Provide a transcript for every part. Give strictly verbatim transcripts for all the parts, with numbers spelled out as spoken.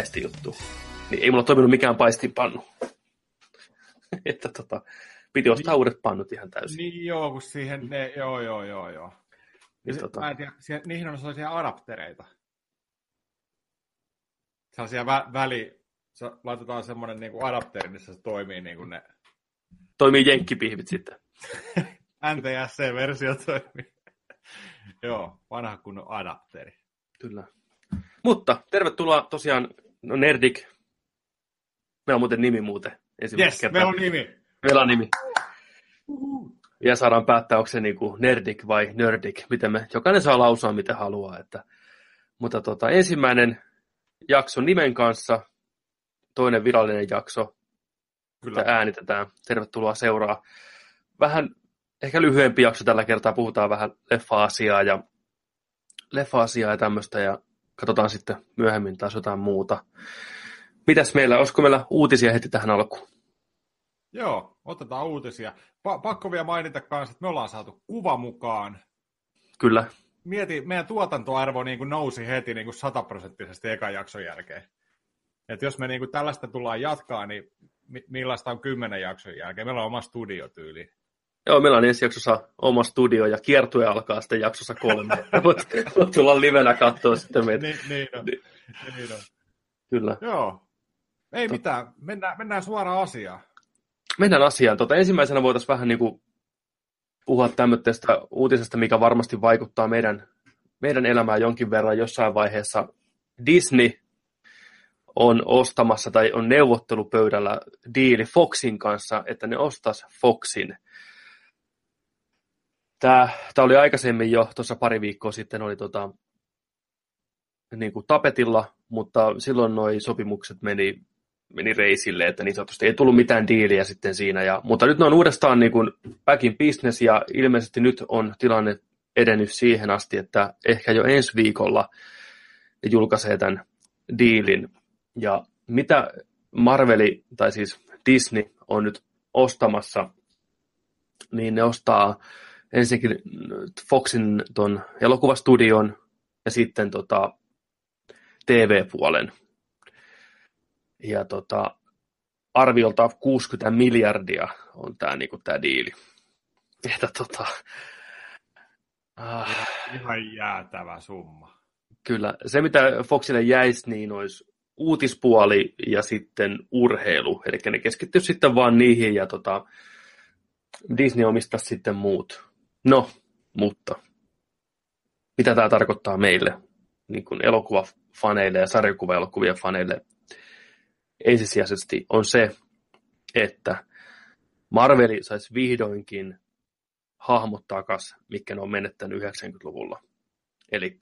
paistijuttu. Niin ei mulla toiminut mikään paistinpannu. Että tota, piti ostaa uudet pannut ihan täysin. Niin joo, kun siihen ne, joo joo joo joo. Ja se, tota... mä en tiedä, siihen, niihin on sellaisia adaptereita. Sellaisia vä- väli, se, laitetaan semmoinen niinku adapteri, missä se toimii niinku ne... Toimii jenkkipihvit sitten. N T S C-versio toimii. Joo, vanha kunnon adapteri. Kyllä. Mutta tervetuloa tosiaan no Nerdic. Meillä on muuten nimi muuten. Yes, meillä on nimi. Meillä on nimi. Uhuh. Ja saadaan päättää, onko se niin kuin Nerdic vai Nerdic. Miten me, jokainen saa lausua, mitä haluaa. Että. Mutta tota, ensimmäinen jakso nimen kanssa, toinen virallinen jakso. Kyllä. Äänitetään. Tervetuloa seuraa. Vähän ehkä lyhyempi jakso tällä kertaa. Puhutaan vähän leffa-asiaa ja, leffa-asiaa ja tämmöistä. Ja katsotaan sitten myöhemmin taas jotain muuta. Mitäs meillä? Olisiko meillä uutisia heti tähän alkuun? Joo, otetaan uutisia. Pa- pakko vielä mainita kanssa, että me ollaan saatu kuva mukaan. Kyllä. Mieti, meidän tuotantoarvo niin kuin nousi heti niin kuin sataprosenttisesti ekan jakson jälkeen. Et jos me niin kuin tällaista tullaan jatkaa, niin mi- millaista on kymmenen jakson jälkeen? Meillä on oma studiotyyli. Joo, meillä on ensi jaksossa oma studio ja kiertue alkaa sitten jaksossa kolme. Voit tulla livenä katsoa sitten meitä. Niin, niin on. Niin on. Kyllä. Joo. Ei to... mitään. Mennään, mennään suoraan asiaan. Mennään asiaan. Tuota, ensimmäisenä voitaisiin vähän niin kuin puhua tämmöistä uutisesta, mikä varmasti vaikuttaa meidän, meidän elämään jonkin verran jossain vaiheessa. Disney on ostamassa tai on neuvottelupöydällä diili Foxin kanssa, että ne ostaisi Foxin. Tämä, tämä oli aikaisemmin jo, tuossa pari viikkoa sitten oli tota, niin kuin tapetilla, mutta silloin noi sopimukset meni, meni reisille, että niin sanotusti ei tullut mitään diiliä sitten siinä. Ja, mutta nyt ne on uudestaan niin kuin back in business ja ilmeisesti nyt on tilanne edennyt siihen asti, että ehkä jo ensi viikolla ne julkaisee tämän diilin. Ja mitä Marveli, tai siis Disney, on nyt ostamassa, niin ne ostaa ensinnäkin Foxin ton elokuvastudion ja sitten tota T V-puolen. Ja tota, arviolta kuusikymmentä miljardia on tää niinku tää diili. Että tota, ah, ihan jäätävä summa. Kyllä. Se mitä Foxille jäisi, niin olisi uutispuoli ja sitten urheilu. Eli ne keskittyisi sitten vaan niihin ja tota, Disney omistaisi sitten muut. No, mutta mitä tämä tarkoittaa meille, niin kuin elokuvafaneille ja sarjakuvaelokuvien faneille ensisijaisesti on se, että Marvel saisi vihdoinkin hahmot takas, mitkä ne on menettänyt yhdeksänkymmentäluvulla. Eli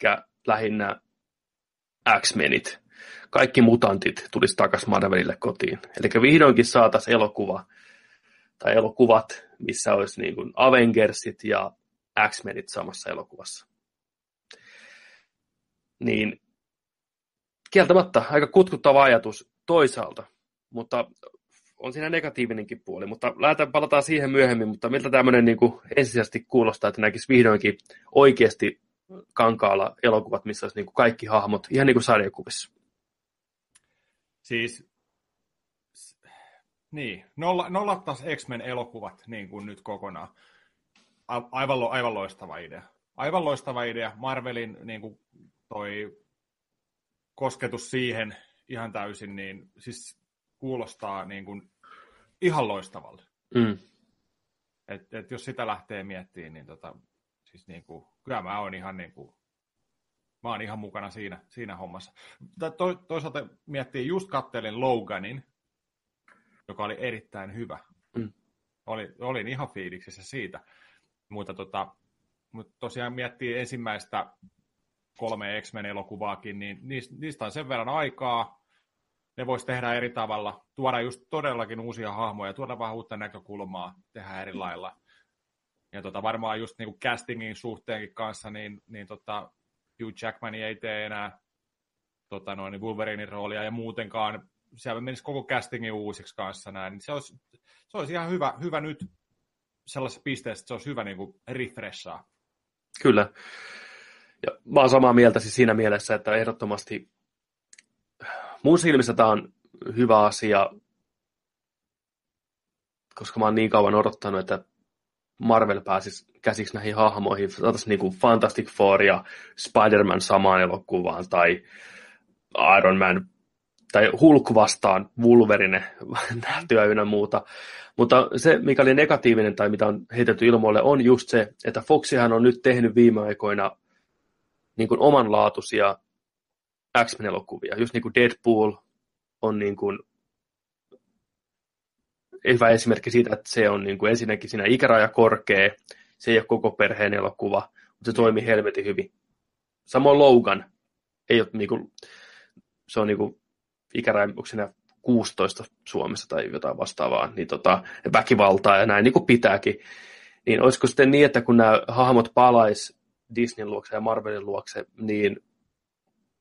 lähinnä X-Menit, kaikki mutantit tulisi takas Marvelille kotiin. Eli vihdoinkin saataisiin elokuva tai elokuvat, missä olisi niin kuin Avengersit ja X-Menit samassa elokuvassa. Niin kieltämättä aika kutkuttava ajatus toisaalta, mutta on siinä negatiivinenkin puoli. Mutta lähdetään, palataan siihen myöhemmin, mutta miltä tämmöinen niin kuin ensisijaisesti kuulostaa, että näkisi vihdoinkin oikeasti kankaalla elokuvat, missä olisi niin kuin kaikki hahmot, ihan niin kuin sarjakuvissa. Siis... Niin, nolla, nollattaisiin X-Men elokuvat niin kuin nyt kokonaan. A, aivan, lo, aivan loistava idea. Aivan loistava idea. Marvelin niin kuin toi kosketus siihen ihan täysin, niin siis kuulostaa niin kuin ihan loistavalle. Mm. Et, et jos sitä lähtee miettimään, niin, tota, siis niin kuin, kyllä mä oon ihan, niin kuin, mä oon ihan mukana siinä, siinä hommassa. To, toisaalta miettii, just kattelin Loganin, joka oli erittäin hyvä. Mm. Oli, olin ihan fiiliksissä siitä. Mutta, tota, mutta tosiaan miettii ensimmäistä kolme X-Men-elokuvaakin, niin niistä on sen verran aikaa. Ne voisi tehdä eri tavalla, tuoda just todellakin uusia hahmoja, tuoda vähän uutta näkökulmaa, tehdä eri lailla. Ja tota, varmaan just niin kuin castingin suhteenkin kanssa, niin, niin tota, Hugh Jackman ei tee enää tota noin, Wolverinin roolia ja muutenkaan. Siellä menisi koko castingin uusiksi kanssa näin, niin se olisi, se olisi ihan hyvä, hyvä nyt sellaisessa pisteessä, että se olisi hyvä niin kuin refreshaa. Kyllä. Ja mä oon samaa mieltä siis siinä mielessä, että ehdottomasti Mun silmissä tää on hyvä asia, koska mä oon niin kauan odottanut, että Marvel pääsisi käsiksi näihin hahmoihin. Saataisiin niinku Fantastic Four ja Spider-Man samaan elokuvaan, tai Iron Man, tai Hulk vastaan Wolverine nähtyä ynnä muuta. Mutta se, mikä oli negatiivinen tai mitä on heitetty ilmoille, on just se, että Foxihan on nyt tehnyt viime aikoina niin kuin omanlaatuisia X-Men-elokuvia. Just niin kuin Deadpool on niin kuin hyvä esimerkki siitä, että se on niin kuin ensinnäkin siinä ikäraja korkea, se ei ole koko perheen elokuva, mutta se toimii helvetin hyvin. Samoin Logan, ei ole niin kuin, se on niin kuin ikäraja, onko siinä kuusitoista Suomessa tai jotain vastaavaa, niin tota, väkivaltaa ja näin niin kuin pitääkin. Niin olisiko sitten niin, että kun nämä hahmot palais Disneyn luokse ja Marvelin luokse, niin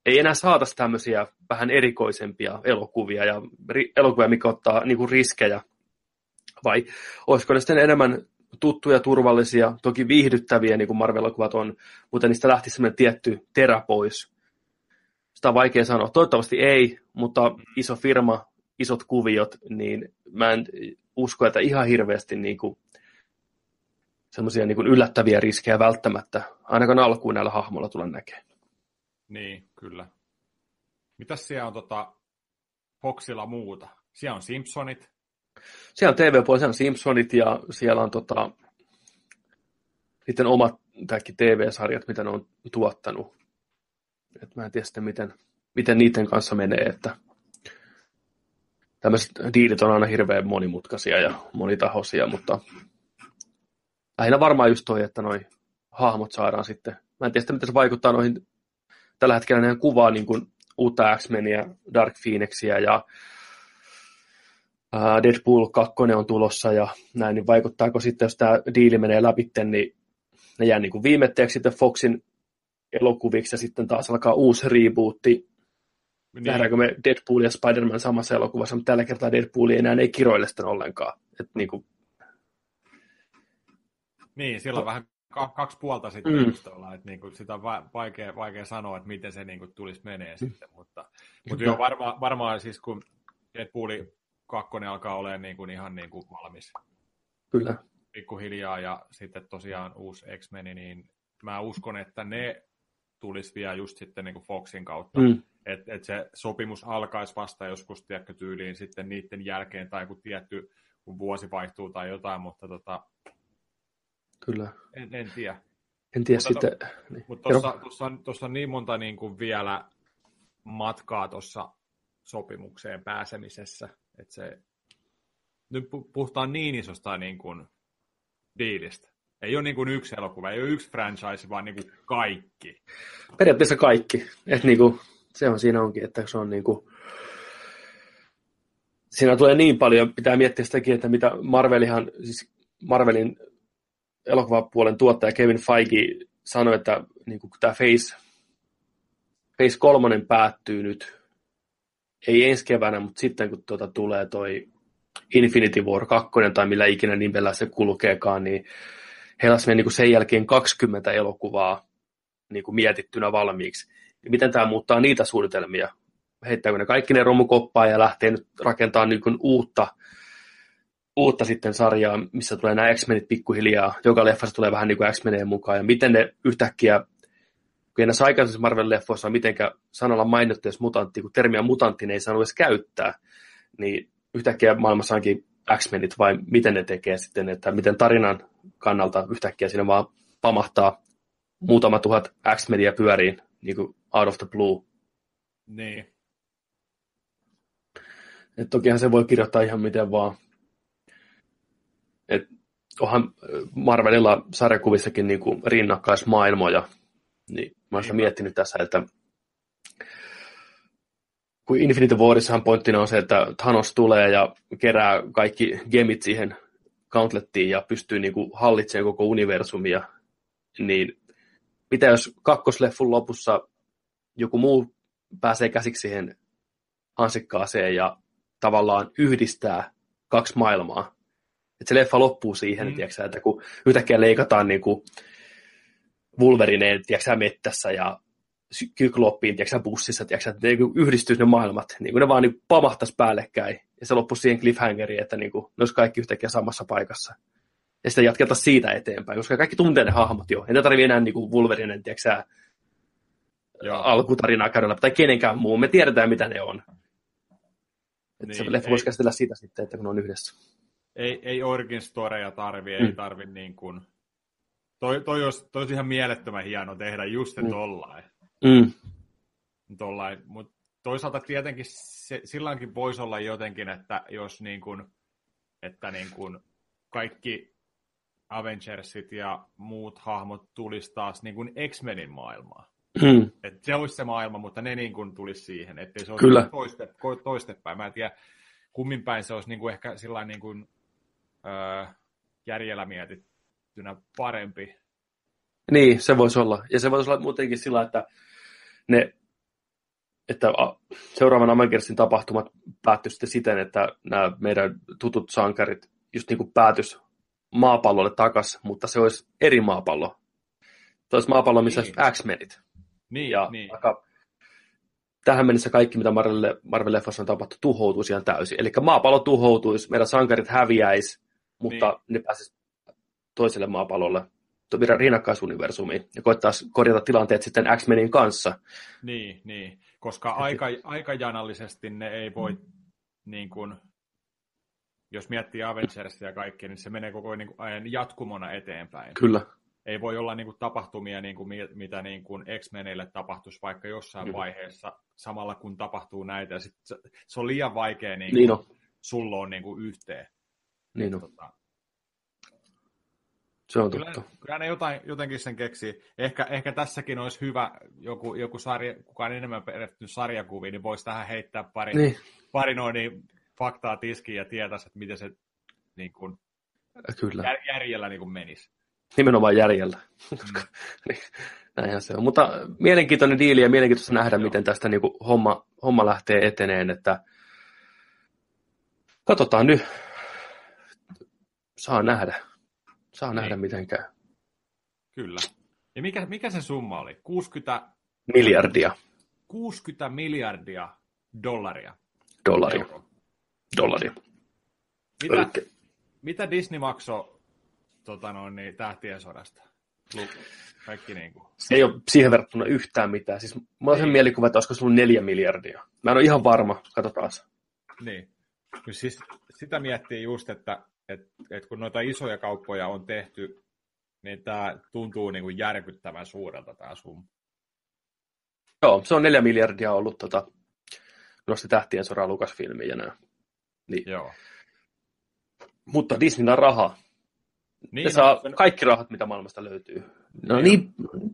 ei enää saataisi tämmöisiä vähän erikoisempia elokuvia ja ri- elokuvia, mikä ottaa niin kuin riskejä. Vai olisiko ne sitten enemmän tuttuja, turvallisia, toki viihdyttäviä, niin kuin Marvel-elokuvat on, mutta niistä lähtisi semmoinen tietty terä pois. Sitä on vaikea sanoa. Toivottavasti ei, mutta iso firma, isot kuviot, niin mä en usko, että ihan hirveästi niin kuin semmoisia niin kuin yllättäviä riskejä välttämättä ainakaan alkuun näillä hahmoilla tulee näkemään. Niin, kyllä. Mitäs siellä on tota Foxilla muuta? Siellä on Simpsonit. Siellä on T V-puolella, siellä on Simpsonit ja siellä on tota, niiden omat kaikki T V-sarjat, mitä ne on tuottanut. Et mä en tiedä sitten, miten, miten niiden kanssa menee. Että tämmöiset diilit on aina hirveän monimutkaisia ja monitahoisia, mutta lähinnä varmaan just toi, että noi hahmot saadaan sitten. Mä en tiedä sitten, miten se vaikuttaa noihin. Tällä hetkellä ne kuvaa niin kuin uutta X-Meniä, Dark Phoenixia ja Deadpool kaksi on tulossa ja näin, niin vaikuttaako sitten, jos tämä diili menee läpi, niin ne jää niin kuin viimetteeksi sitten Foxin elokuviksi ja sitten taas alkaa uusi rebootti. Niin. Nähdäänkö me Deadpool ja Spider-Man samassa elokuvassa, mutta tällä kertaa Deadpool ei enää ei kiroile sitten ollenkaan. Et niin, kuin... niin, silloin vähän kaksi puolta sitten mm. ystävällä, että niin kuin sitä on vaikea, vaikea sanoa, että miten se niin kuin tulisi menee mm. sitten, mutta, mutta joo, varmaan varmaa siis kun Deadpool kaksi alkaa olemaan niin kuin ihan niin kuin valmis. Kyllä. Pikkuhiljaa ja sitten tosiaan uusi X-Men, niin mä uskon, että ne tulisi vielä just sitten niin kuin Foxin kautta, mm. että et se sopimus alkaisi vasta joskus tiedätkö tyyliin sitten niiden jälkeen tai kun tietty kun vuosi vaihtuu tai jotain, mutta tota kyllä. En, en tiedä. En tiedä mutta sitä. To, niin. Mutta tuossa on, on niin monta niin kuin vielä matkaa tuossa sopimukseen pääsemisessä. Että se, nyt puhutaan niin isosta niin kuin diilistä. Ei ole niin kuin yksi elokuva, ei ole yksi franchise, vaan niin kuin kaikki. Periaatteessa kaikki. Että niin kuin, se on siinä onkin, että se on niin kuin... Siinä tulee niin paljon, pitää miettiä sitäkin, että mitä Marvelihan, siis Marvelin... elokuvapuolen tuottaja Kevin Feige sanoi, että niin kun tämä Phase, Phase kolmonen päättyy nyt, ei ensi keväänä, mutta sitten kun tuota tulee toi Infinity War kaksi tai millä ikinä nimellä se kulkeekaan, niin heillä olisi niin sen jälkeen kaksikymmentä elokuvaa niin mietittynä valmiiksi. Ja miten tämä muuttaa niitä suunnitelmia? Heittääkö ne kaikki ne romukoppaan ja lähtee nyt rakentamaan niin uutta uutta sitten sarjaa, missä tulee nämä X-Menit pikkuhiljaa, joka leffassa tulee vähän niin kuin X-Meneen mukaan, ja miten ne yhtäkkiä, kun ei näissä aikaisemmissa Marvel-leffoissa mitenkään sanalla mainittu edes mutanttia, kun termiä mutantti ei saanut edes käyttää, niin yhtäkkiä maailmassa onkin X-Menit, vai miten ne tekee sitten, että miten tarinan kannalta yhtäkkiä siinä vaan pamahtaa muutama tuhat X-Meniä pyöriin, niin kuin out of the blue. Niin. Et tokihan se voi kirjoittaa ihan miten vaan. Et onhan Marvelilla sarjakuvissakin niinku rinnakkaismaailmoja, niin mä oon sitä miettinyt tässä, että kun Infinity Warissahan pointtina on se, että Thanos tulee ja kerää kaikki gemit siihen gauntlettiin ja pystyy niinku hallitsemaan koko universumia, niin mitä jos kakkosleffun lopussa joku muu pääsee käsiksi siihen hansikkaaseen ja tavallaan yhdistää kaksi maailmaa? Että se leffa loppuu siihen, mm. tiiäksä, että kun yhtäkkiä leikataan niin kuin Wolverineen tiiäksä, mettässä ja kykloppiin, tiiäksä, bussissa, tiiäksä, että niin yhdistyisi ne maailmat, niin kuin ne vaan niin pamahtaisi päällekkäin, ja se loppui siihen cliffhangeriin, että niin kuin ne olisi kaikki yhtäkkiä samassa paikassa. Ja sitä jatketaan siitä eteenpäin, koska kaikki tuntee ne hahmot jo. Ei tarvitse enää niin kuin Wolverinen, tiiäksä, alkutarinaa käydä läpi, tai kenenkään muu. Me tiedetään, mitä ne on. Että niin, se leffa voisi käsitellä sitä sitten, että kun ne on yhdessä. Ei, ei origin storeja tarvitse, mm. ei tarvitse niin kuin... Toi, toi, olisi, toi olisi ihan mielettömän hieno tehdä just mm. tollain. Mm. Tollain. Mut toisaalta tietenkin se, sillankin voisi olla jotenkin, että jos niin kuin, että niin kuin kaikki Avengersit ja muut hahmot tulisi taas niin kuin X-Menin maailmaa. Mm. Et se olisi se maailma, mutta ne niin kuin tulisi siihen. Ettei se olisi toiste, toistepäin. Mä en tiedä, kummin päin se olisi niin kuin ehkä sillain niin kuin, öö, järjellä mietittynä parempi. Niin, se voisi olla. Ja se voisi olla muutenkin sillä, että, ne, että seuraavan Avengersin tapahtumat päättyivät sitten siten, että nämä meidän tutut sankarit just niin kuin päätyisivät maapallolle takaisin, mutta se olisi eri maapallo. Se olisi maapallo, missä niin. olisi X-Menit. Niin, ja niin. Aika, tähän mennessä kaikki, mitä Marvel-leffassa on tapahtunut, tuhoutuisi ihan täysin. Eli maapallo tuhoutuisi, meidän sankarit häviäisi, mutta niin. ne pääsisivät toiselle maapallolle. Rinnakkaisuniversumiin ja koettaisiin korjata tilanteet sitten X-Menin kanssa. Niin, niin. Koska aika, aikajanallisesti ne ei voi, niin kuin, jos miettii Avengersia ja kaikkea, niin se menee koko niin kuin, ajan jatkumona eteenpäin. Kyllä. Ei voi olla niin kuin, tapahtumia, niin kuin, mitä niin kuin X-Menille tapahtuisi vaikka jossain mm-hmm. vaiheessa, samalla kun tapahtuu näitä. Ja sit se, se on liian vaikea niin kuin, niin on. Sulloon niin kuin, yhteen. Niin on. Tota, se on kyllä, totta. Kyllä ne jotain, jotenkin sen keksii. Ehkä, ehkä tässäkin olisi hyvä, joku, joku sarja, kukaan enemmän perehtynyt sarjakuviin, niin voisi tähän heittää pari, niin. pari noin, niin faktaa tiskiin ja tietäisi, että miten se niin kuin, jär, järjellä niin kuin menisi. Nimenomaan järjellä. Koska, niin, näinhän se on. Mutta mielenkiintoinen diili ja mielenkiintoista nähdä, Joo. miten tästä niin kuin homma, homma lähtee eteneen. Että... Katsotaan nyt. Saa nähdä. Saa nähdä, niin. miten käy. Kyllä. Ja mikä, mikä se summa oli? kuusikymmentä... Miljardia. kuusikymmentä miljardia dollaria. Dollaria. Euro. Dollaria. Mitä, mitä Disney maksoi tota noin, niin, Tähtien sodasta? Kaikki niin kuin. Se ei ole siihen verrattuna yhtään mitään. Siis, mä olen sen mielikuva, että olisiko se ollut neljä miljardia. Mä en ole ihan varma. Katsotaan se. Niin. Siis, sitä miettii just, että Et, et kun noita isoja kauppoja on tehty, niin tämä tuntuu niinku järkyttävän suurelta tämä summa. Joo, se on neljä miljardia ollut tota, nosti Tähtien soraa Lucasfilmiin ja nää. Niin. Joo. Mutta Disneyllä on rahaa. Niin, ne no, saa no, kaikki rahat, mitä maailmasta löytyy. No niin, niin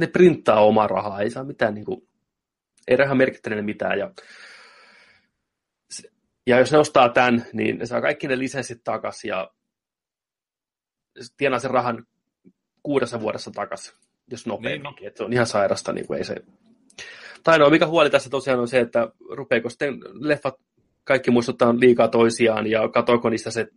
ne printtaa omaa rahaa, ei saa mitään niinku, ei raha merkittäneet mitään ja... Ja jos ne ostaa tämän, niin ne saa kaikki ne lisenssit takaisin ja tienaa sen rahan kuudessa vuodessa takaisin, jos nopeammin. Niin, no. Että se on ihan sairasta, niin kuin ei se... Tai no, mikä huoli tässä tosiaan on se, että rupeeko sitten leffat kaikki muistuttaa liikaa toisiaan ja katoiko niistä se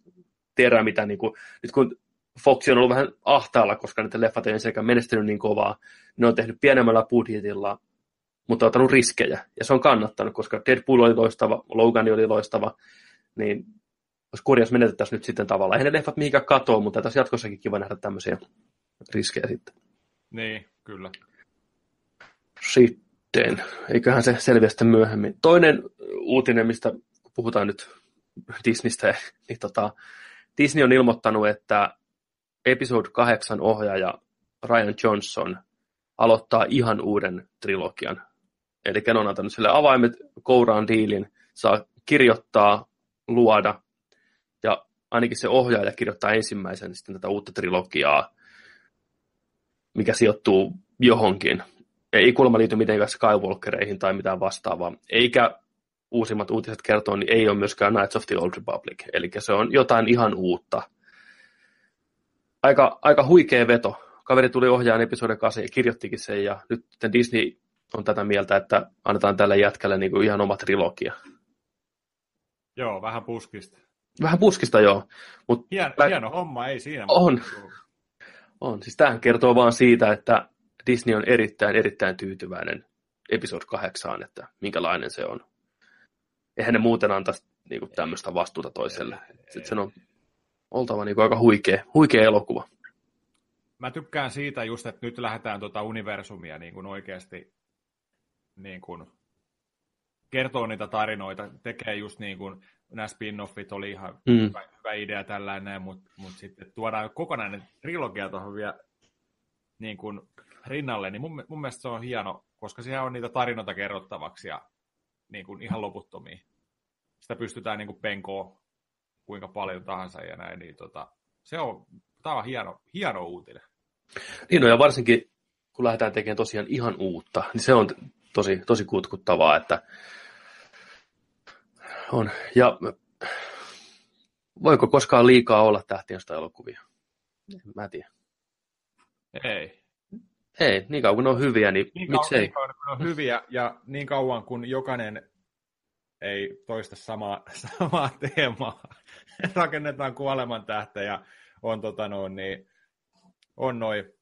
terä, mitä niin kuin... Nyt kun Fox on ollut vähän ahtaalla, koska niiden leffat ei ensinnäkään menestynyt niin kovaa, ne on tehnyt pienemmällä budjetilla, mutta on ottanut riskejä, ja se on kannattanut, koska Deadpool oli loistava, Logan oli loistava, niin olisi kurja, jos menetettäisiin nyt sitten tavallaan. Eihän ne leffat mihinkään katoa, mutta tässä jatkossakin kiva nähdä tämmöisiä riskejä sitten. Niin, kyllä. Sitten, eiköhän se selviä sitten myöhemmin. Toinen uutinen, mistä puhutaan nyt Disneystä, niin tota, Disney on ilmoittanut, että episode kahdeksan ohjaaja Rian Johnson aloittaa ihan uuden trilogian. Eli ne on antanut sille avaimet, kouraan diilin, saa kirjoittaa, luoda, ja ainakin se ohjaaja kirjoittaa ensimmäisen sitten tätä uutta trilogiaa, mikä sijoittuu johonkin. Ei kuulemma liity mitenkään Skywalkereihin tai mitään vastaavaa. Eikä uusimmat uutiset kertoo, niin ei ole myöskään Knights of the Old Republic. Eli se on jotain ihan uutta. Aika, aika huikea veto. Kaveri tuli ohjaajan episodin kanssa ja kirjoittikin sen, ja nyt Disney on tätä mieltä, että annetaan tälle jätkälle niin kuin ihan oma trilogia. Joo, vähän puskista. Vähän puskista, joo. Mut hieno, mä... hieno homma, ei siinä. On. on. Siis tämähän kertoo vaan siitä, että Disney on erittäin, erittäin tyytyväinen episode kahdeksaan, että minkälainen se on. Eihän ne muuten antaisi niinku tämmöistä vastuuta toiselle. Sitten sen on oltava niinku aika huikea, huikea elokuva. Mä tykkään siitä just, että nyt lähdetään tuota universumia niin kuin oikeasti niin kuin kertoo niitä tarinoita, tekee just niin kuin nämä spin-offit oli ihan mm. hyvä, hyvä idea tällainen, mutta mut sitten tuodaan kokonainen trilogia tuohon vielä niin kuin rinnalle, niin mun, mun mielestä se on hieno, koska siellä on niitä tarinoita kerrottavaksi ja niin kuin ihan loputtomia. Sitä pystytään niin kuin penkoon kuinka paljon tahansa ja näin, niin tota, se on, tämä on hieno, hieno uutinen. Niin no, ja varsinkin kun lähdetään tekemään tosiaan ihan uutta, niin se on tosi, tosi kutkuttavaa, että on. Ja voiko koskaan liikaa olla tähtiöstä elokuvia? Mä en tiedä. Ei. Ei, niin kauan kun ne on hyviä, niin, niin miksei? Niin kauan kun ne on hyviä ja niin kauan kun jokainen ei toista samaa, samaa teemaa. Rakennetaan kuoleman tähteä ja on, tota noin, niin, on noi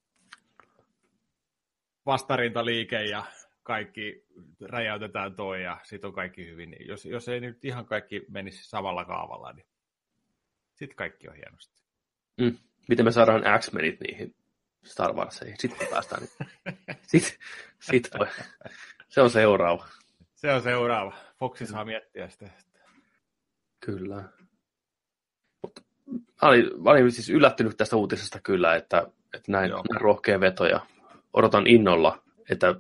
vastarintaliike ja kaikki räjäytetään toi ja sit on kaikki hyvin. Jos, jos ei nyt ihan kaikki menisi samalla kaavalla, niin sit kaikki on hienosti. Mm. Miten me saadaan X-Menit niihin Star Warsiin? Sitten päästään. sit, sit voi. Se on seuraava. Se on seuraava. Foxi saa miettiä sitä. Kyllä. Mut, mä, olin, mä olin siis yllättynyt tästä uutisesta kyllä, että, että näin, näin rohkea veto ja odotan innolla, että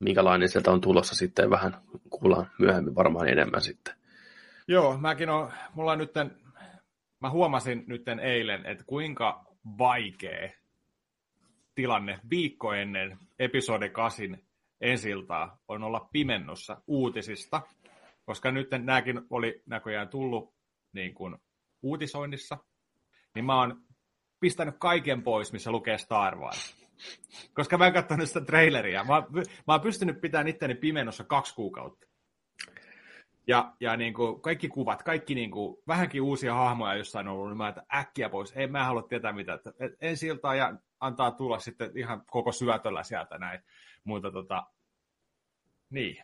minkälainen sieltä on tulossa sitten, vähän kuullaan myöhemmin varmaan enemmän sitten. Joo, mäkin on, mulla on nytten, mä huomasin nytten eilen, että kuinka vaikea tilanne viikko ennen episode kahdeksan ensiltaa on olla pimennossa uutisista, koska nytten nämäkin oli näköjään tullut niin kuin uutisoinnissa, niin mä oon pistänyt kaiken pois, missä lukee Star Wars. Koska mä en katsonut sitä traileria. Mä, mä oon pystynyt pitämään itteni pimennossa kaksi kuukautta. Ja, ja niin kuin kaikki kuvat, kaikki niin kuin, vähänkin uusia hahmoja jossain on ollut, niin mä ajattelin äkkiä pois. Ei, mä en halua tietää mitään. Ensi iltaa ja antaa tulla sitten ihan koko syötöllä sieltä näin. Mutta tota, niin,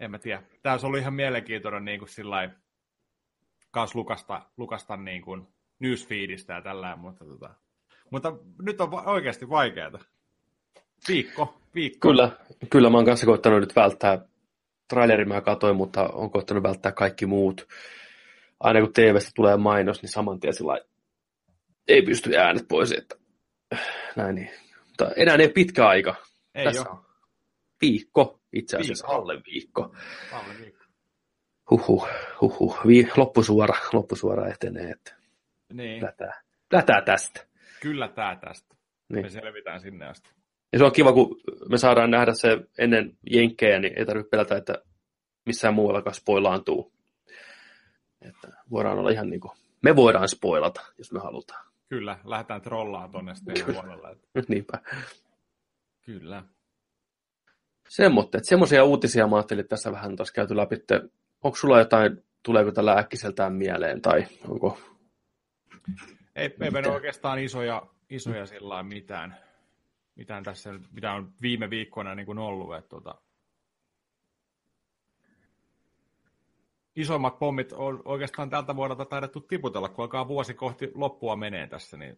en mä tiedä. Tää olisi ollut ihan mielenkiintoinen niin kuin sillain, kans lukasta, lukasta niin kuin newsfeedistä ja tällään, mutta tota. Mutta nyt on oikeasti vaikeata. Viikko, viikko. Kyllä, kyllä mä oon kanssa koittanut nyt välttää. Trailerin mä katsoin, mutta oon koittanut välttää kaikki muut. Aina kun T V:stä tulee mainos, niin saman tien sillä ei pysty äänet pois. Että näin niin. Mutta enää ei pitkä aika. Ei tässä ole. Viikko, itse asiassa viikko. alle viikko. Alle viikko. Huhhuh, huhhuh. Vi- loppusuora, loppusuora etenee. Että niin. Lätää. Lätää tästä. Kyllä tää tästä. Niin. Me selvitään sinne asti. Ja se on kiva, kun me saadaan nähdä se ennen jenkkejä, niin ei tarvitse pelätä, että missään muuallakaan spoilaantuu. Että voidaan olla ihan niin kuin, me voidaan spoilata, jos me halutaan. Kyllä, lähdetään trollaan tuonne sitten huolella. Niinpä. Kyllä. Semmoitte, että semmoisia uutisia mä ajattelin, tässä vähän taas käyty läpi. Onko sulla jotain, tuleeko tällä äkkiseltään mieleen tai onko... Ei, ei mene oikeastaan isoja, isoja sillä mitään, mitään tässä, mitä on viime viikkoina niin kuin ollut. Että tuota, isommat pommit on oikeastaan tältä vuodelta taidettu tiputella, kun alkaa vuosi kohti loppua menee tässä. Niin,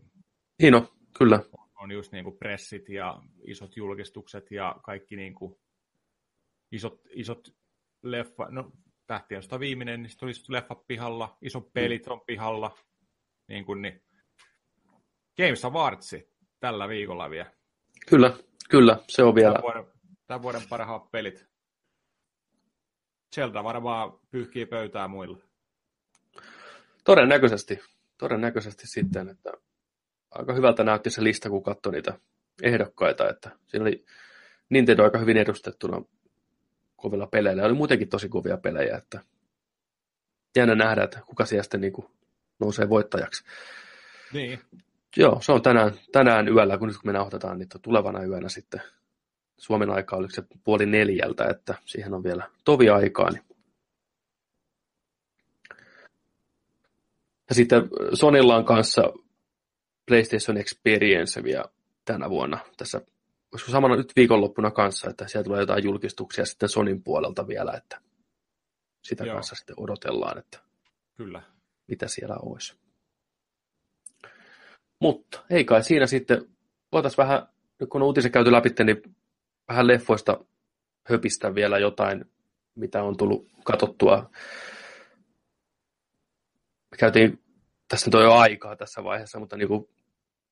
niin on, kyllä. On just niin kuin pressit ja isot julkistukset ja kaikki niin kuin isot, isot leffa. No, Tähtiöstä viimeinen, niin sitten olisi leffa pihalla, isot pelit on pihalla. Niin kuin niin. Games Awardsi tällä viikolla vielä. Kyllä, kyllä, se on vielä. Tämän vuoden, tämän vuoden parhaat pelit. Zelda varmaan pyyhkii pöytää muille. Todennäköisesti, todennäköisesti sitten, että aika hyvältä näytti se lista, kun katsoi niitä ehdokkaita, että siinä oli Nintendo aika hyvin edustettuna kovilla peleillä. Oli muutenkin tosi kovia pelejä, että jännä nähdä, että kuka siellä sitten niin kuin nousee voittajaksi. Niin. Joo, se on tänään, tänään yöllä, kun nyt kun me nauhoitetaan, niin tulevana yönä sitten Suomen aikaa oliko se puoli neljältä, että siihen on vielä tovi aikaa. Niin. Ja sitten Sonylla on kanssa PlayStation Experience vielä tänä vuonna tässä olisiko samana nyt viikonloppuna kanssa, että siellä tulee jotain julkistuksia sitten Sonin puolelta vielä, että sitä Joo. kanssa sitten odotellaan, että Kyllä. mitä siellä olisi. Mutta ei kai siinä sitten, voitaisiin vähän, kun on uutisen käyty läpi, niin vähän leffoista höpistä vielä jotain, mitä on tullut katsottua. Käytiin, tässä nyt on jo aikaa tässä vaiheessa, mutta niin kuin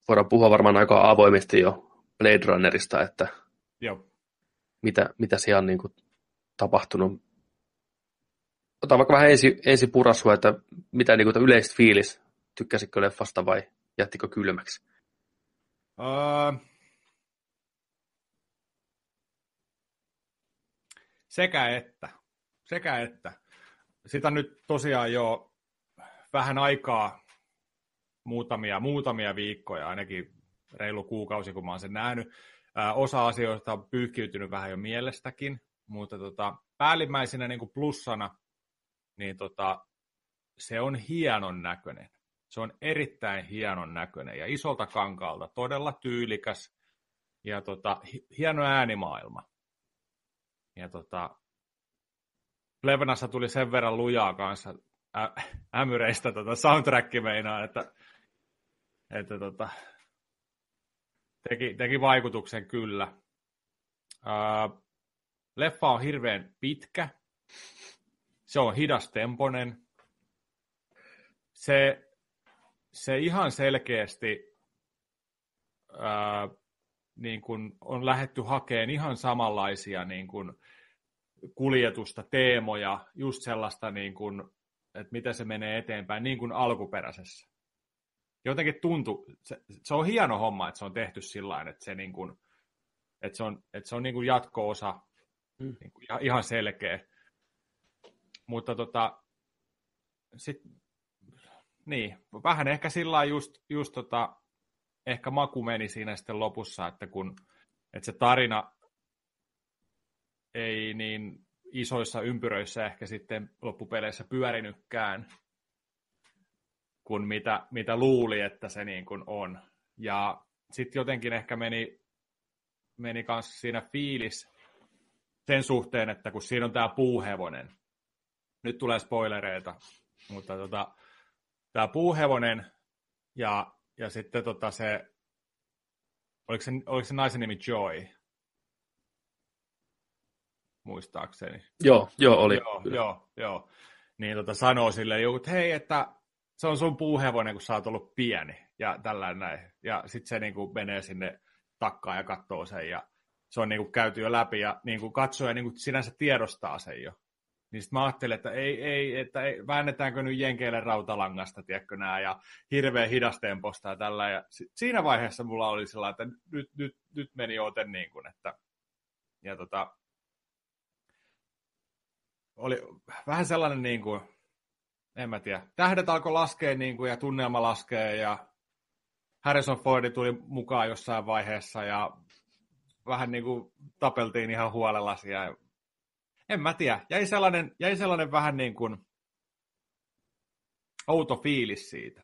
voidaan puhua varmaan aika avoimesti jo Blade Runnerista, että Joo. Mitä, mitä siellä on niin kuin tapahtunut. Otetaan vaikka vähän ensi, ensi purasua, että mitä niin kuin yleistä fiilis, tykkäsitkö leffasta vai jättikö kylmäksi? Uh, sekä että. Sekä että. Sitä nyt tosiaan jo vähän aikaa, muutamia, muutamia viikkoja, ainakin reilu kuukausi, kun mä oon sen nähnyt. Uh, osa asioista on pyyhkiytynyt vähän jo mielestäkin, mutta tota, päällimmäisenä niin kuin plussana, niin tota, se on hienon näköinen. Se on erittäin hienon näköinen ja isolta kankaalta, todella tyylikäs ja tota, hieno äänimaailma. Ja tota, Plevenassa tuli sen verran lujaa kanssa ä, ämyreistä tota soundtracki meinaa, että, että tota, teki, teki vaikutuksen kyllä. Ää, leffa on hirveän pitkä, se on hidastemponen, se Se ihan selkeästi ää, niin kun on lähdetty hakemaan ihan samanlaisia niin kun kuljetusta, teemoja, just sellaista, niin kun, että mitä se menee eteenpäin, niin kuin alkuperäisessä. Jotenkin tuntuu, se, se on hieno homma, että se on tehty sillain, että se, niin kun, että se on, että se on niin kun jatko-osa mm. niin kun, ihan selkeä. Mutta tota, sitten... Niin, vähän ehkä sillä just, just tota, ehkä maku meni siinä sitten lopussa, että kun että se tarina ei niin isoissa ympyröissä ehkä sitten loppupeleissä pyörinytkään kuin mitä, mitä luuli, että se niin kuin on. Ja sitten jotenkin ehkä meni, meni kanssa siinä fiilis sen suhteen, että kun siinä on tämä puuhevonen. Nyt tulee spoilereita, mutta tota... Tämä puuhevonen ja, ja sitten tota se, oliko se, oliko se naisen nimi Joy, muistaakseni. Joo, joo oli. Joo, joo, joo. Niin tota sanoo silleen, että hei, että se on sun puuhevonen, kun sä oot ollut pieni ja tällainen näin. Ja sitten se niin kuin menee sinne takkaan ja katsoo sen ja se on niin kuin käyty jo läpi ja niin kuin katsoja niin kuin sinänsä tiedostaa sen jo. Niin sitten mä ajattelin, että ei, ei, että ei, väännetäänkö nyt jenkeille rautalangasta, tiedätkö nää, ja hirveän hidastemposta ja tällä. Ja siinä vaiheessa mulla oli sellainen, että nyt, nyt, nyt meni ooten niin kuin, että... Ja tota... Oli vähän sellainen niin kuin, en mä tiedä, tähdet alkoi laskea niin kuin, ja tunnelma laskee, ja Harrison Fordi tuli mukaan jossain vaiheessa, ja vähän niin kuin tapeltiin ihan huolella siellä. En mä tiedä. Jäi sellainen, jäi sellainen vähän niin kuin outo fiilis siitä.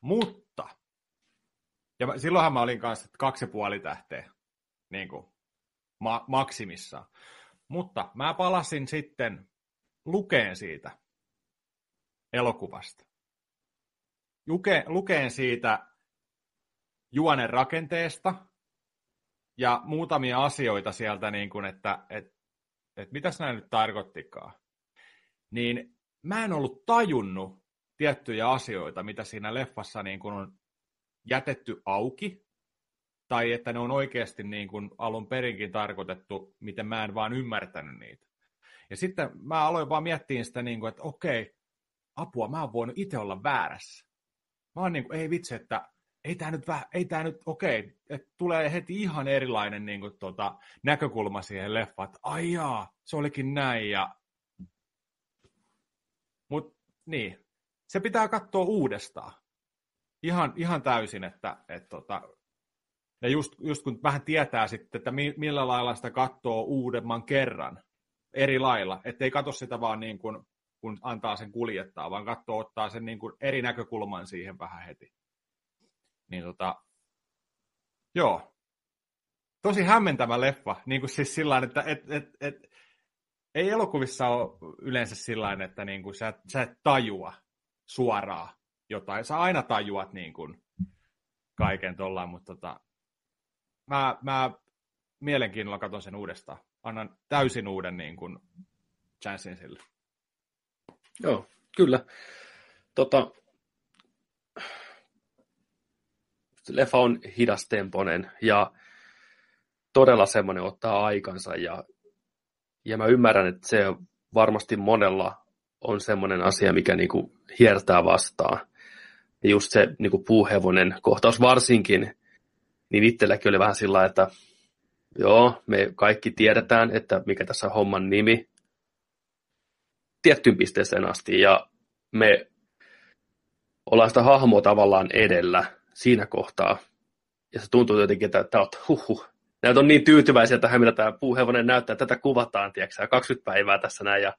Mutta, ja mä, silloinhan mä olin kanssa kaksi ja puoli tähteä niin kuin ma- maksimissaan. Mutta mä palasin sitten lukeen siitä elokuvasta. Luke, lukeen siitä juonen rakenteesta ja muutamia asioita sieltä, niin kuin, että... että että mitäs nämä nyt tarkoittikaan, niin mä en ollut tajunnut tiettyjä asioita, mitä siinä leffassa niin kun on jätetty auki, tai että ne on oikeasti niin kun alun perinkin tarkoitettu, miten mä en vaan ymmärtänyt niitä. Ja sitten mä aloin vaan miettiä sitä, niin kun, että okei, apua, mä oon voinut itse olla väärässä. Mä oon niin kun, ei vitsi, että ei tää nyt, ei tää nyt okei, että tulee heti ihan erilainen niin kuin, tota, näkökulma siihen leffaan, että ai jaa, se olikin näin. Ja... Mutta niin, se pitää katsoa uudestaan ihan, ihan täysin, että et, tota... ja just, just kun vähän tietää sitten, että mi- millä lailla sitä katsoo uudemman kerran eri lailla, ettei katso sitä vaan niin kuin, kun antaa sen kuljettaa, vaan katsoo, ottaa sen niin kuin eri näkökulman siihen vähän heti. Niin tota, joo, tosi hämmentävä leffa. Niin kuin siis sillain, että et, et, et, ei elokuvissa ole yleensä sillain, että niin kuin sä, sä et tajua suoraan jotain. Sä aina tajuat niin kuin kaiken tollaan, mutta tota, mä, mä mielenkiinnolla katson sen uudestaan. Annan täysin uuden niin kuin chanssin sille. Joo, kyllä. Tota... Leffa on hidastempoinen ja todella semmoinen ottaa aikansa ja, ja mä ymmärrän, että se varmasti monella on semmoinen asia, mikä niinku hiertää vastaan. Ja just se niinku puuhevonen kohtaus varsinkin, niin itselläkin oli vähän sillä, että joo, me kaikki tiedetään, että mikä tässä on homman nimi tiettyyn pisteeseen asti ja me ollaan sitä hahmoa tavallaan edellä siinä kohtaa. Ja se tuntuu jotenkin, että tämä on, huhhuh. Näitä on niin tyytyväisiä tähän, mitä tämä puuhevonen näyttää. Tätä kuvataan, tiedätkö, kaksikymmentä päivää tässä näin. Ja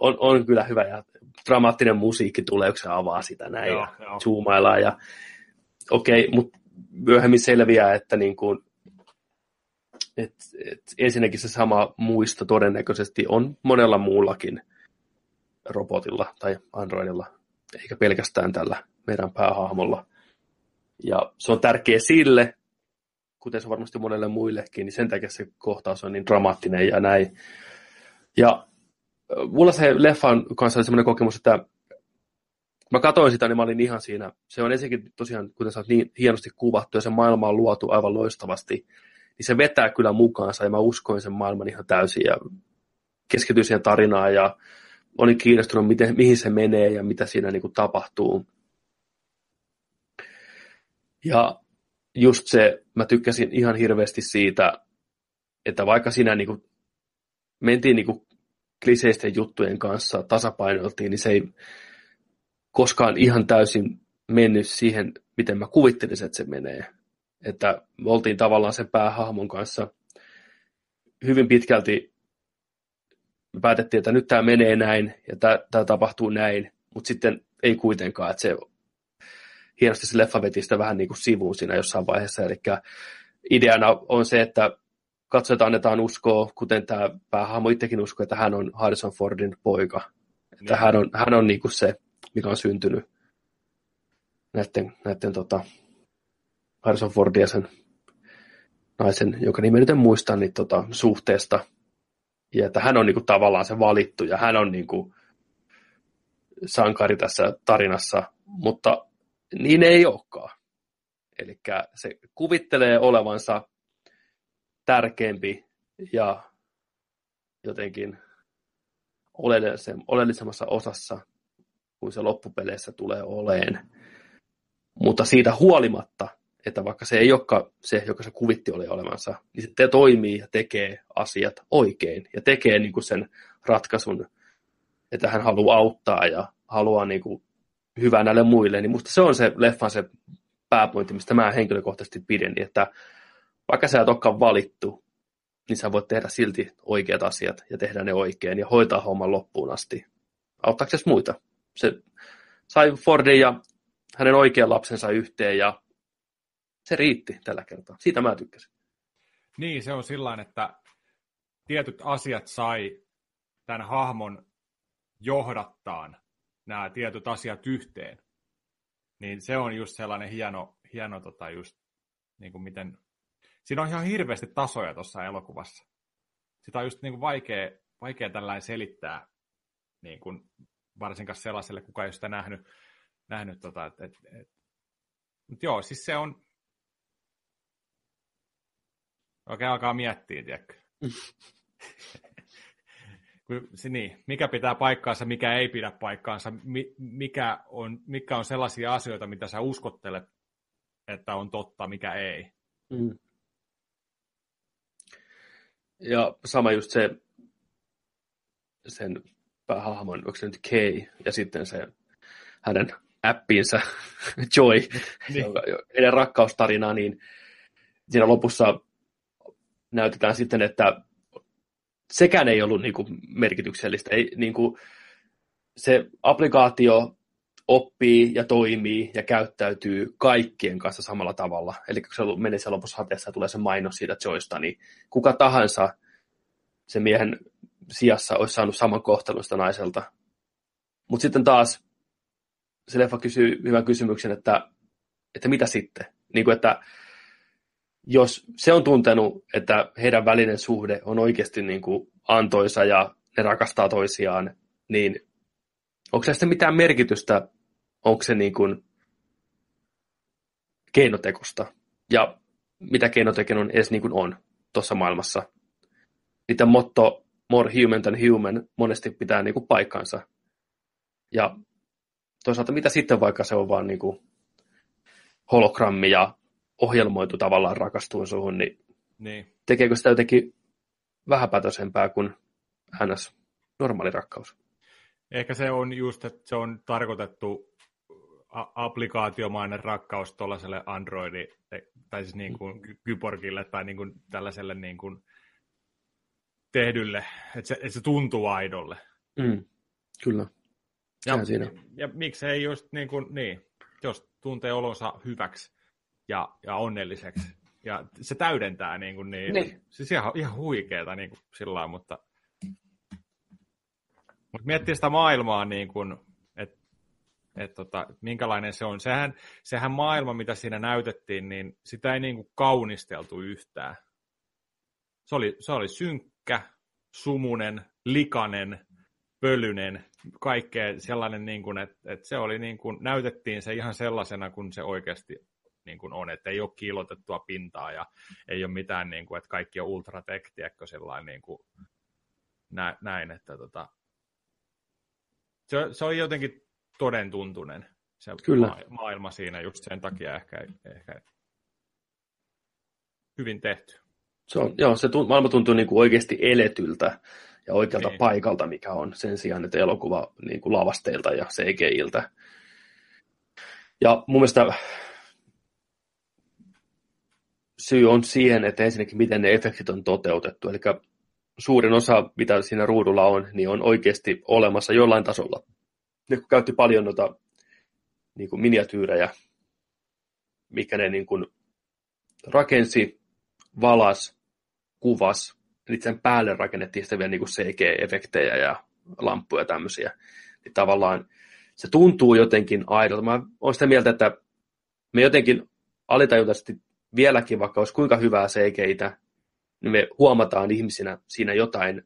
on, on kyllä hyvä. Ja dramaattinen musiikki tulee, kun se avaa sitä näin. Joo, ja joo. Zoomaillaan. Ja... Okei, okay, mutta myöhemmin selviää, että niin kuin, et, et ensinnäkin se sama muisto todennäköisesti on monella muullakin robotilla tai androidilla, eikä pelkästään tällä meidän päähahmolla. Ja se on tärkeä sille, kuten se varmasti monelle muillekin, niin sen takia se kohtaus on niin dramaattinen ja näin. Ja mulla se leffan kanssa oli semmoinen kokemus, että mä katsoin sitä, niin mä olin ihan siinä. Se on ensinnäkin tosiaan, kuten sä oot niin hienosti kuvattu ja se maailma on luotu aivan loistavasti, niin se vetää kyllä mukaansa ja mä uskoin sen maailman ihan täysin ja keskityin siihen tarinaan ja olin kiinnostunut, miten, mihin se menee ja mitä siinä niin kuin tapahtuu. Ja just se, mä tykkäsin ihan hirveästi siitä, että vaikka siinä niin kuin mentiin niin kuin kliseisten juttujen kanssa, tasapainoiltiin, niin se ei koskaan ihan täysin mennyt siihen, miten mä kuvittelin, että se menee. Että me oltiin tavallaan sen päähahmon kanssa hyvin pitkälti, me päätettiin, että nyt tämä menee näin ja tämä tapahtuu näin, mutta sitten ei kuitenkaan, että se hienosti se leffa veti sitä vähän niin kuin sivuun siinä jossain vaiheessa. Eli ideana on se, että katsotaan, annetaan uskoa, kuten tämä päähahmo itsekin uskoo, että hän on Harrison Fordin poika. Että hän on, hän on niin kuin se, mikä on syntynyt näiden, näiden tota Harrison Fordin ja sen naisen, joka nimen nyt en muista, niin tota, suhteesta. Ja että hän on niin kuin tavallaan se valittu ja hän on niin kuin sankari tässä tarinassa, mutta niin ei olekaan. Eli se kuvittelee olevansa tärkeämpi ja jotenkin oleellisemmassa osassa kuin se loppupeleissä tulee oleen. Mutta siitä huolimatta, että vaikka se ei olekaan se, joka se kuvitti oli olevansa, niin se toimii ja tekee asiat oikein ja tekee niin kuin sen ratkaisun, että hän haluaa auttaa ja haluaa niin kuin hyvää näille muille, niin musta se on se leffan se pääpointti, mistä mä henkilökohtaisesti pidän, että vaikka sä et olekaan valittu, niin sä voit tehdä silti oikeat asiat ja tehdä ne oikein ja hoitaa homman loppuun asti. Auttaaksesi muita. Se sai Fordin ja hänen oikean lapsensa yhteen ja se riitti tällä kertaa. Siitä mä tykkäsin. Niin, se on sillain, että tietyt asiat sai tämän hahmon johdattaan nämä tietyt asiat yhteen, niin se on just sellainen hieno, hieno tota just, niin kuin miten, siinä on ihan hirveästi tasoja tuossa elokuvassa. Sitä on just niin kuin vaikea, vaikea tällainen selittää, niin kuin varsinkaan sellaiselle, kuka ei ole sitä nähnyt. nähnyt tota, et, et, et. Mut joo, siis se on, oikein alkaa miettiä, tiedätkö. Niin, mikä pitää paikkaansa, mikä ei pidä paikkaansa, mikä on, mikä on sellaisia asioita, mitä sä uskottelet, että on totta, mikä ei. Mm. Ja sama just se, sen päähahmon, onko se nyt Kay, ja sitten se hänen appiinsa, Joy, niin. Ennen rakkaustarinaa, niin siinä lopussa näytetään sitten, että sekään ei ollut niin kuin merkityksellistä. Ei, niin kuin se applikaatio oppii ja toimii ja käyttäytyy kaikkien kanssa samalla tavalla. Eli kun se menee siellä lopussa hateessa ja tulee se mainos siitä Joysta, niin kuka tahansa se miehen sijassa olisi saanut saman kohtelun sitä naiselta. Mutta sitten taas se leffa kysyy hyvän kysymyksen, että, että mitä sitten? Niin kuin, että jos se on tuntenut, että heidän välinen suhde on oikeasti niin kuin antoisa ja ne rakastaa toisiaan, niin onko se mitään merkitystä, onko se niin kuin keinotekosta ja mitä keinotekoinen edes niin kuin on tuossa maailmassa. Niiden motto more human than human monesti pitää niin kuin paikkansa. Ja toisaalta mitä sitten, vaikka se on vaan niin kuin hologrammi ja ohjelmoitu tavallaan rakastuu suhun, niin, niin tekeekö sitä jotenkin vähäpätöisempää kuin ns. Normaali rakkaus? Ehkä se on just, että se on tarkoitettu applikaatiomainen rakkaus tuollaiselle Androidi, tai siis niin kuin kyborgille tai niin kuin tällaiselle niin kuin tehdylle, että se, että se tuntuu aidolle. Mm, kyllä. Ja, ja miksei just niin kuin, niin, jos tuntee olonsa hyväksi ja, ja onnelliseksi, ja se täydentää niin kuin niin, niin. Siis ihan, ihan huikeeta niin kuin sillä lailla, mutta Mutta miettii sitä maailmaa, niin että et tota, minkälainen se on. Sehän, sehän maailma, mitä siinä näytettiin, niin sitä ei niin kuin kaunisteltu yhtään. Se oli, se oli synkkä, sumunen, likainen, pölynen, kaikkea sellainen, niin kuin, että, että se oli niin kuin, näytettiin se ihan sellaisena, kun se oikeasti niin kuin on. Että ei ole kiilotettua pintaa ja ei ole mitään, niin kuin, että kaikki on ultratek, tiedätkö, sellainen niin kuin, nä, näin, että tota, Se, se on jotenkin todentuntunen se Kyllä. maailma siinä, just sen takia ehkä, ehkä hyvin tehty. Se, on, joo, se tunt, maailma tuntuu niin kuin oikeasti eletyltä ja oikealta niin. paikalta, mikä on sen sijaan, että elokuva niin kuin lavasteilta ja C G I:ltä. Ja mun mielestä syy on siihen, että ensinnäkin miten ne efektit on toteutettu, eli suurin osa, mitä siinä ruudulla on, niin on oikeasti olemassa jollain tasolla. Ne käytti paljon noita niin kuin miniatyyrejä, mikä ne niin kuin rakensi, valas, kuvas. Niitä sen päälle rakennettiin sitten vielä niin kuin C G-efektejä ja lamppuja ja tämmöisiä. Niin tavallaan se tuntuu jotenkin aidolta. Mä oon sitä mieltä, että me jotenkin alitajuntaisesti vieläkin, vaikka olisi kuinka hyvää C G-tä, niin me huomataan ihmisinä siinä jotain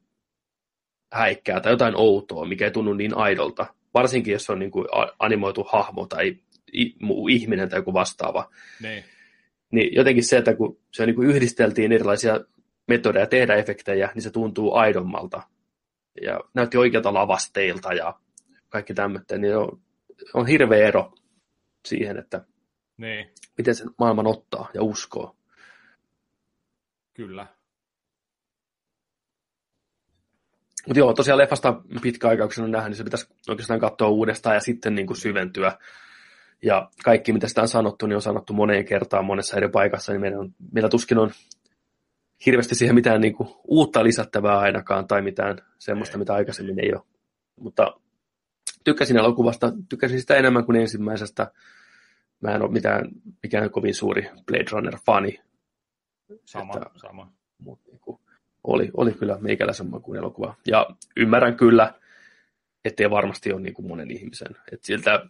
häikkää tai jotain outoa, mikä ei tunnu niin aidolta. Varsinkin, jos on niin kuin animoitu hahmo tai muu ihminen tai joku vastaava. Ne. Niin jotenkin se, että kun se niin kuin yhdisteltiin erilaisia metodeja tehdä efektejä, niin se tuntuu aidommalta. Ja näytti oikealta lavasteilta ja kaikki tämmöinen. Niin on, on hirveä ero siihen, että ne. miten sen maailman ottaa ja uskoo. Kyllä. Mutta joo, tosiaan leffasta pitkä aika, kun sen on nähnyt, niin se pitäisi oikeastaan katsoa uudestaan ja sitten niin kuin syventyä. Ja kaikki, mitä sitä on sanottu, niin on sanottu moneen kertaan monessa eri paikassa, niin meidän on, meillä tuskin on hirveästi siihen mitään niin kuin uutta lisättävää ainakaan, tai mitään semmoista, mitä aikaisemmin ei ole. Mutta tykkäsin elokuvasta, tykkäsin sitä enemmän kuin ensimmäisestä. Mä en ole mitään, mikään kovin suuri Blade Runner-fani. Sama, että, sama. Mut, niin kuin, Oli, oli kyllä meikäläisen makuun elokuva. Ja ymmärrän kyllä, ettei varmasti ole niin kuin monen ihmisen. Et siltä,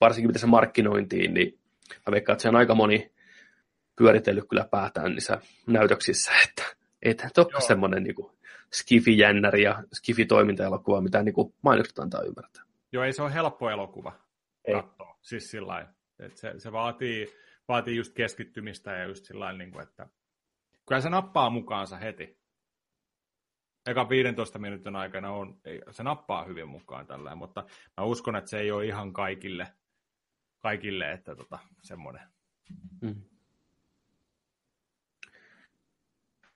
varsinkin mitä se markkinointiin, niin mä veikkaan, että se on aika moni pyöritellyt kyllä päätään niissä näytöksissä, että et, et olekaan semmoinen niin kuin skifi-jännäri ja skifi-toiminta-elokuva, mitä niin kuin mainokset antaa ymmärtää. Joo, ei se ole helppo elokuva katsoa. Siis sillain, että se, se vaatii, vaatii just keskittymistä ja just sillain, niin kuin, että kyllä se nappaa mukaansa heti. Eka viidentoista minuutin aikana on, se nappaa hyvin mukaan tällä, mutta mä uskon, että se ei ole ihan kaikille, kaikille että tota, semmoinen. Mm.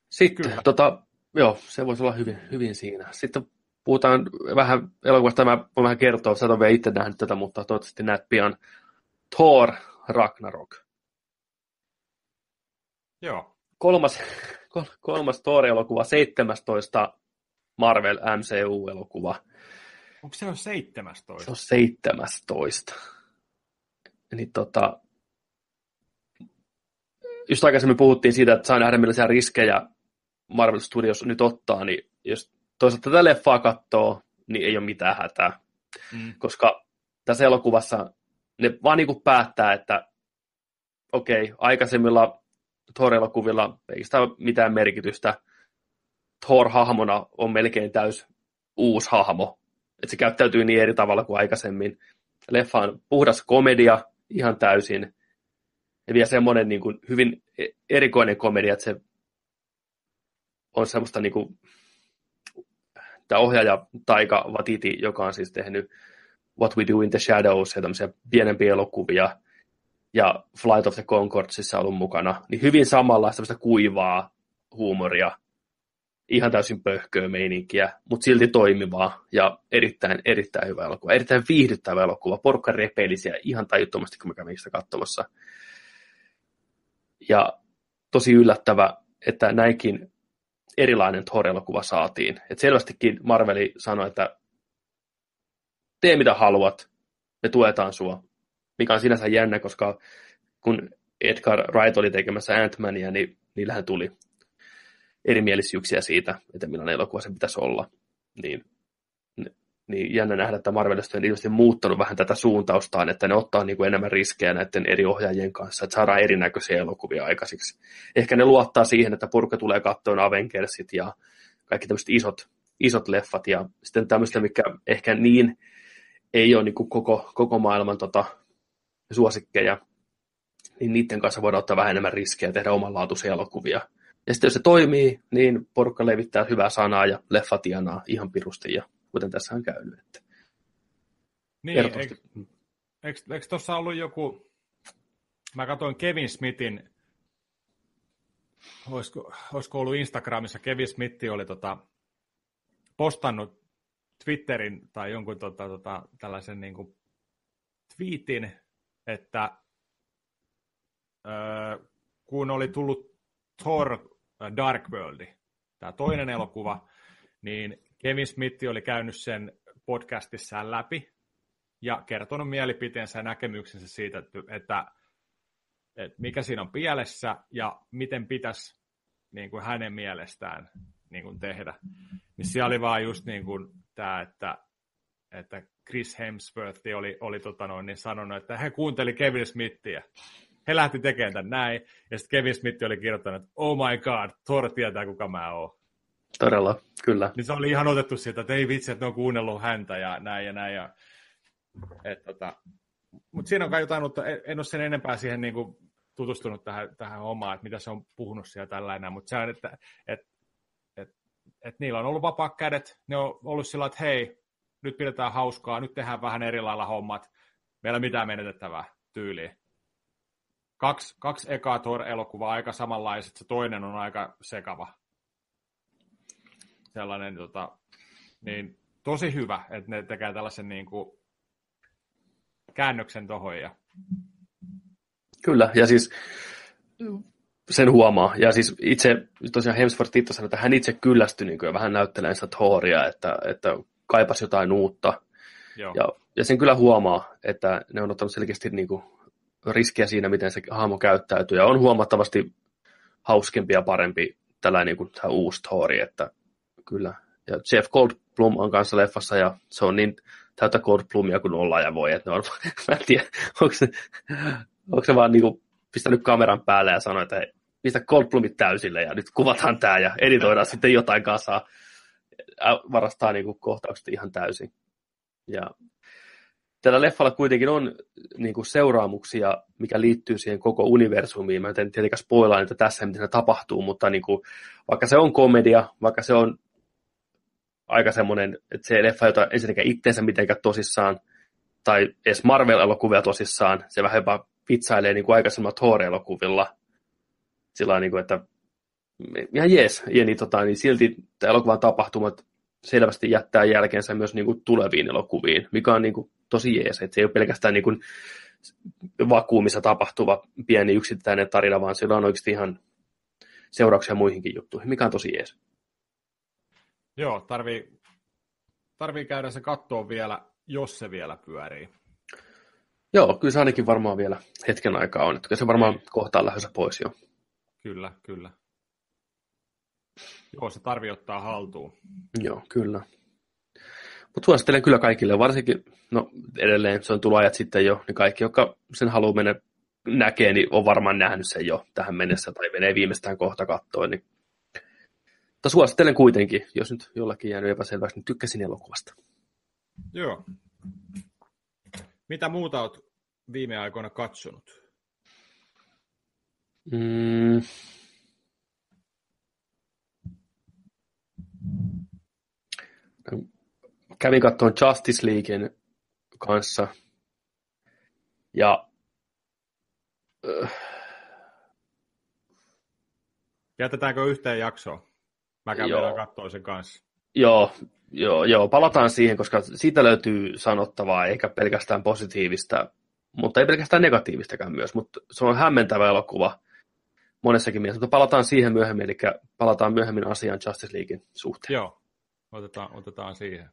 Sitten, kyllä. Tota, joo, se voisi olla hyvin, hyvin siinä. Sitten puhutaan vähän elokuvasta, mä voin vähän kertoa, sä et ole vielä itse nähnyt tätä, mutta toivottavasti näet pian Thor Ragnarok. Joo. Kolmas, kolmas Thor-elokuva, seitsemästoista Marvel M C U-elokuva. Onko se on seitsemästoista? Se on seitsemästoista. Eli tota, just aikaisemmin puhuttiin siitä, että saa nähdä millaisia riskejä Marvel Studios nyt ottaa, niin jos toisaalta tätä leffaa katsoo, niin ei ole mitään hätää. Mm. Koska tässä elokuvassa ne vaan niin kuin päättää, että okei, okay, aikaisemmilla Thor-elokuvilla ei sitä ole mitään merkitystä. Thor-hahmona on melkein täys uusi hahmo. Että se käyttäytyy niin eri tavalla kuin aikaisemmin. Leffa on puhdas komedia ihan täysin. Ja vielä semmoinen niin kuin hyvin erikoinen komedia, että se on semmoista niin kuin tämä ohjaaja Taika Waititi, joka on siis tehnyt What We Do in the Shadows ja tämmöisiä pienempiä elokuvia ja Flight of the Concordsissa ollut mukana, niin hyvin samalla semmoista kuivaa huumoria, ihan täysin pöhköä meininkiä, mutta silti toimivaa ja erittäin, erittäin hyvä elokuva, erittäin viihdyttävä elokuva, porukka repeilisiä ihan tajuttomasti, kun me kävimme sitä katsomassa. Ja tosi yllättävä, että näinkin erilainen Thor-elokuva saatiin. Et selvästikin Marveli sanoi, että tee mitä haluat, me tuetaan sua. Mikä on sinänsä jännä, koska kun Edgar Wright oli tekemässä Ant-Mania, niin niillähän tuli erimielisyyksiä siitä, että millainen elokuva se pitäisi olla. Niin, niin jännä nähdä, että Marvelista on ilmeisesti muuttanut vähän tätä suuntaustaan, että ne ottaa niin kuin enemmän riskejä näiden eri ohjaajien kanssa, että saadaan erinäköisiä elokuvia aikaisiksi. Ehkä ne luottaa siihen, että porukka tulee katsomaan Avengersit ja kaikki tämmöiset isot, isot leffat ja sitten tämmöistä, mikä ehkä niin ei ole niin kuin koko, koko maailman tota, suosikkeja, niin niiden kanssa voidaan ottaa vähän enemmän riskejä ja tehdä omanlaatuisia elokuvia. Ja sitten jos se toimii, niin porukka levittää hyvää sanaa ja leffa tienaa ihan pirusti, ja kuten tässä on käynyt. Että niin, eikö, eikö, eikö tuossa ollut joku, mä katsoin Kevin Smithin, olisiko, olisiko ollut Instagramissa, Kevin Smith oli tota, postannut Twitterin tai jonkun tota, tota, tällaisen niin kuin twiitin, että öö, kun oli tullut Thor Dark World, tämä toinen elokuva, niin Kevin Smith oli käynyt sen podcastissaan läpi ja kertonut mielipiteensä ja näkemyksensä siitä, että, että mikä siinä on pielessä ja miten pitäisi niin kuin hänen mielestään niin kuin tehdä. Niin siellä oli vaan just niin kuin tämä, että, että Chris Hemsworth oli, oli tota noin, niin sanonut, että he kuunteli Kevin Smithia. He lähti tekemään tämän näin, ja sitten Kevin Smith oli kirjoittanut, että oh my god, Thor tietää, kuka mä oon. Todella, kyllä. Niin se oli ihan otettu siitä, että ei vitsi, että ne on kuunnellut häntä ja näin ja näin. Ja... Tota... Mutta siinä on kai jotain, mutta en ole sen enempää siihen niinku tutustunut tähän, tähän omaan, että mitä se on puhunut siellä tällainen. Mutta se on, että et, et, et niillä on ollut vapaat kädet, ne on ollut sillä, että hei, nyt pidetään hauskaa, nyt tehdään vähän eri lailla hommat, meillä ei ole mitään menetettävää tyyliä. Kaksi, kaksi ekaa Thor-elokuvaa aika samanlaiset, se toinen on aika sekava. Sellainen, tota, niin tosi hyvä, että ne tekee tällaisen niin kuin käännöksen tohon. Ja... Kyllä, ja siis sen huomaa. Ja siis itse, tosiaan Hemsworth itse sanoi, että hän itse kyllästyi niin kuin, vähän näyttelee sitä Thoria, että, että kaipasi jotain uutta. Joo. Ja, ja sen kyllä huomaa, että ne on ottanut selkeästi niin kuin riskejä siinä, miten se hahmo käyttäytyy, ja on huomattavasti hauskempi ja parempi tällainen niin kuin tämä uusi Thori, että kyllä. Ja Jeff Goldblum on kanssa leffassa, ja se on niin täyttä Goldblumia kuin ollaan ja voi, että ne on, mä en tiedä, onko se, onko se vaan niin kuin pistänyt kameran päälle ja sanoi, että hei, pistä Goldblumit täysille, ja nyt kuvataan tämä, ja editoidaan sitten jotain kasaa, varastaa niin kuin kohtaukset ihan täysin. Ja tällä leffalla kuitenkin on niin kuin seuraamuksia, mikä liittyy siihen koko universumiin. Mä en tietenkään spoilaa niitä tässä, miten se tapahtuu, mutta niin kuin, vaikka se on komedia, vaikka se on aika semmoinen, että se leffa ei ota ensinnäkään itteensä mitenkään tosissaan, tai edes Marvel-elokuvia tosissaan, se vähän jopa vitsailee niin kuin aikaisemmilla Thor-elokuvilla. Sillä niin kuin, että ihan jees, ja niin, tota, niin silti tämä elokuvan tapahtumat selvästi jättää jälkeensä myös niin kuin tuleviin elokuviin, mikä on niin kuin tosi jees, että se ei ole pelkästään niin kuin vakuumissa tapahtuva pieni yksittäinen tarina, vaan sillä on oikeasti ihan seurauksia muihinkin juttuihin, mikä on tosi jees. Joo, tarvii tarvii käydä se kattoon vielä, jos se vielä pyörii. Joo, kyllä se ainakin varmaan vielä hetken aikaa on. Kyllä se varmaan kohta on lähdössä pois jo. Kyllä, kyllä. Joo, se tarvii ottaa haltuun. Joo, kyllä. Mutta suosittelen kyllä kaikille, varsinkin, no edelleen se on tullut ajat sitten jo, niin kaikki, jotka sen haluaa mennä näkee, niin on varmaan nähnyt sen jo tähän mennessä, tai menee viimeistään kohta kattoon. Niin. Mutta suosittelen kuitenkin, jos nyt jollakin jäänyt epäselväksi, niin tykkäsin elokuvasta. Joo. Mitä muuta olet viime aikoina katsonut? Mm. Kävin katsomaan Justice Leaguein kanssa. Ja... Jätetäänkö yhteen jaksoon? Mä kävin joo. vielä katsoin sen kanssa. Joo, joo, joo, palataan siihen, koska siitä löytyy sanottavaa, eikä pelkästään positiivista, mutta ei pelkästään negatiivistakaan myös, mutta se on hämmentävä elokuva monessakin mielessä, mutta palataan siihen myöhemmin, eli palataan myöhemmin asiaan Justice Leaguein suhteen. Joo, otetaan, otetaan siihen.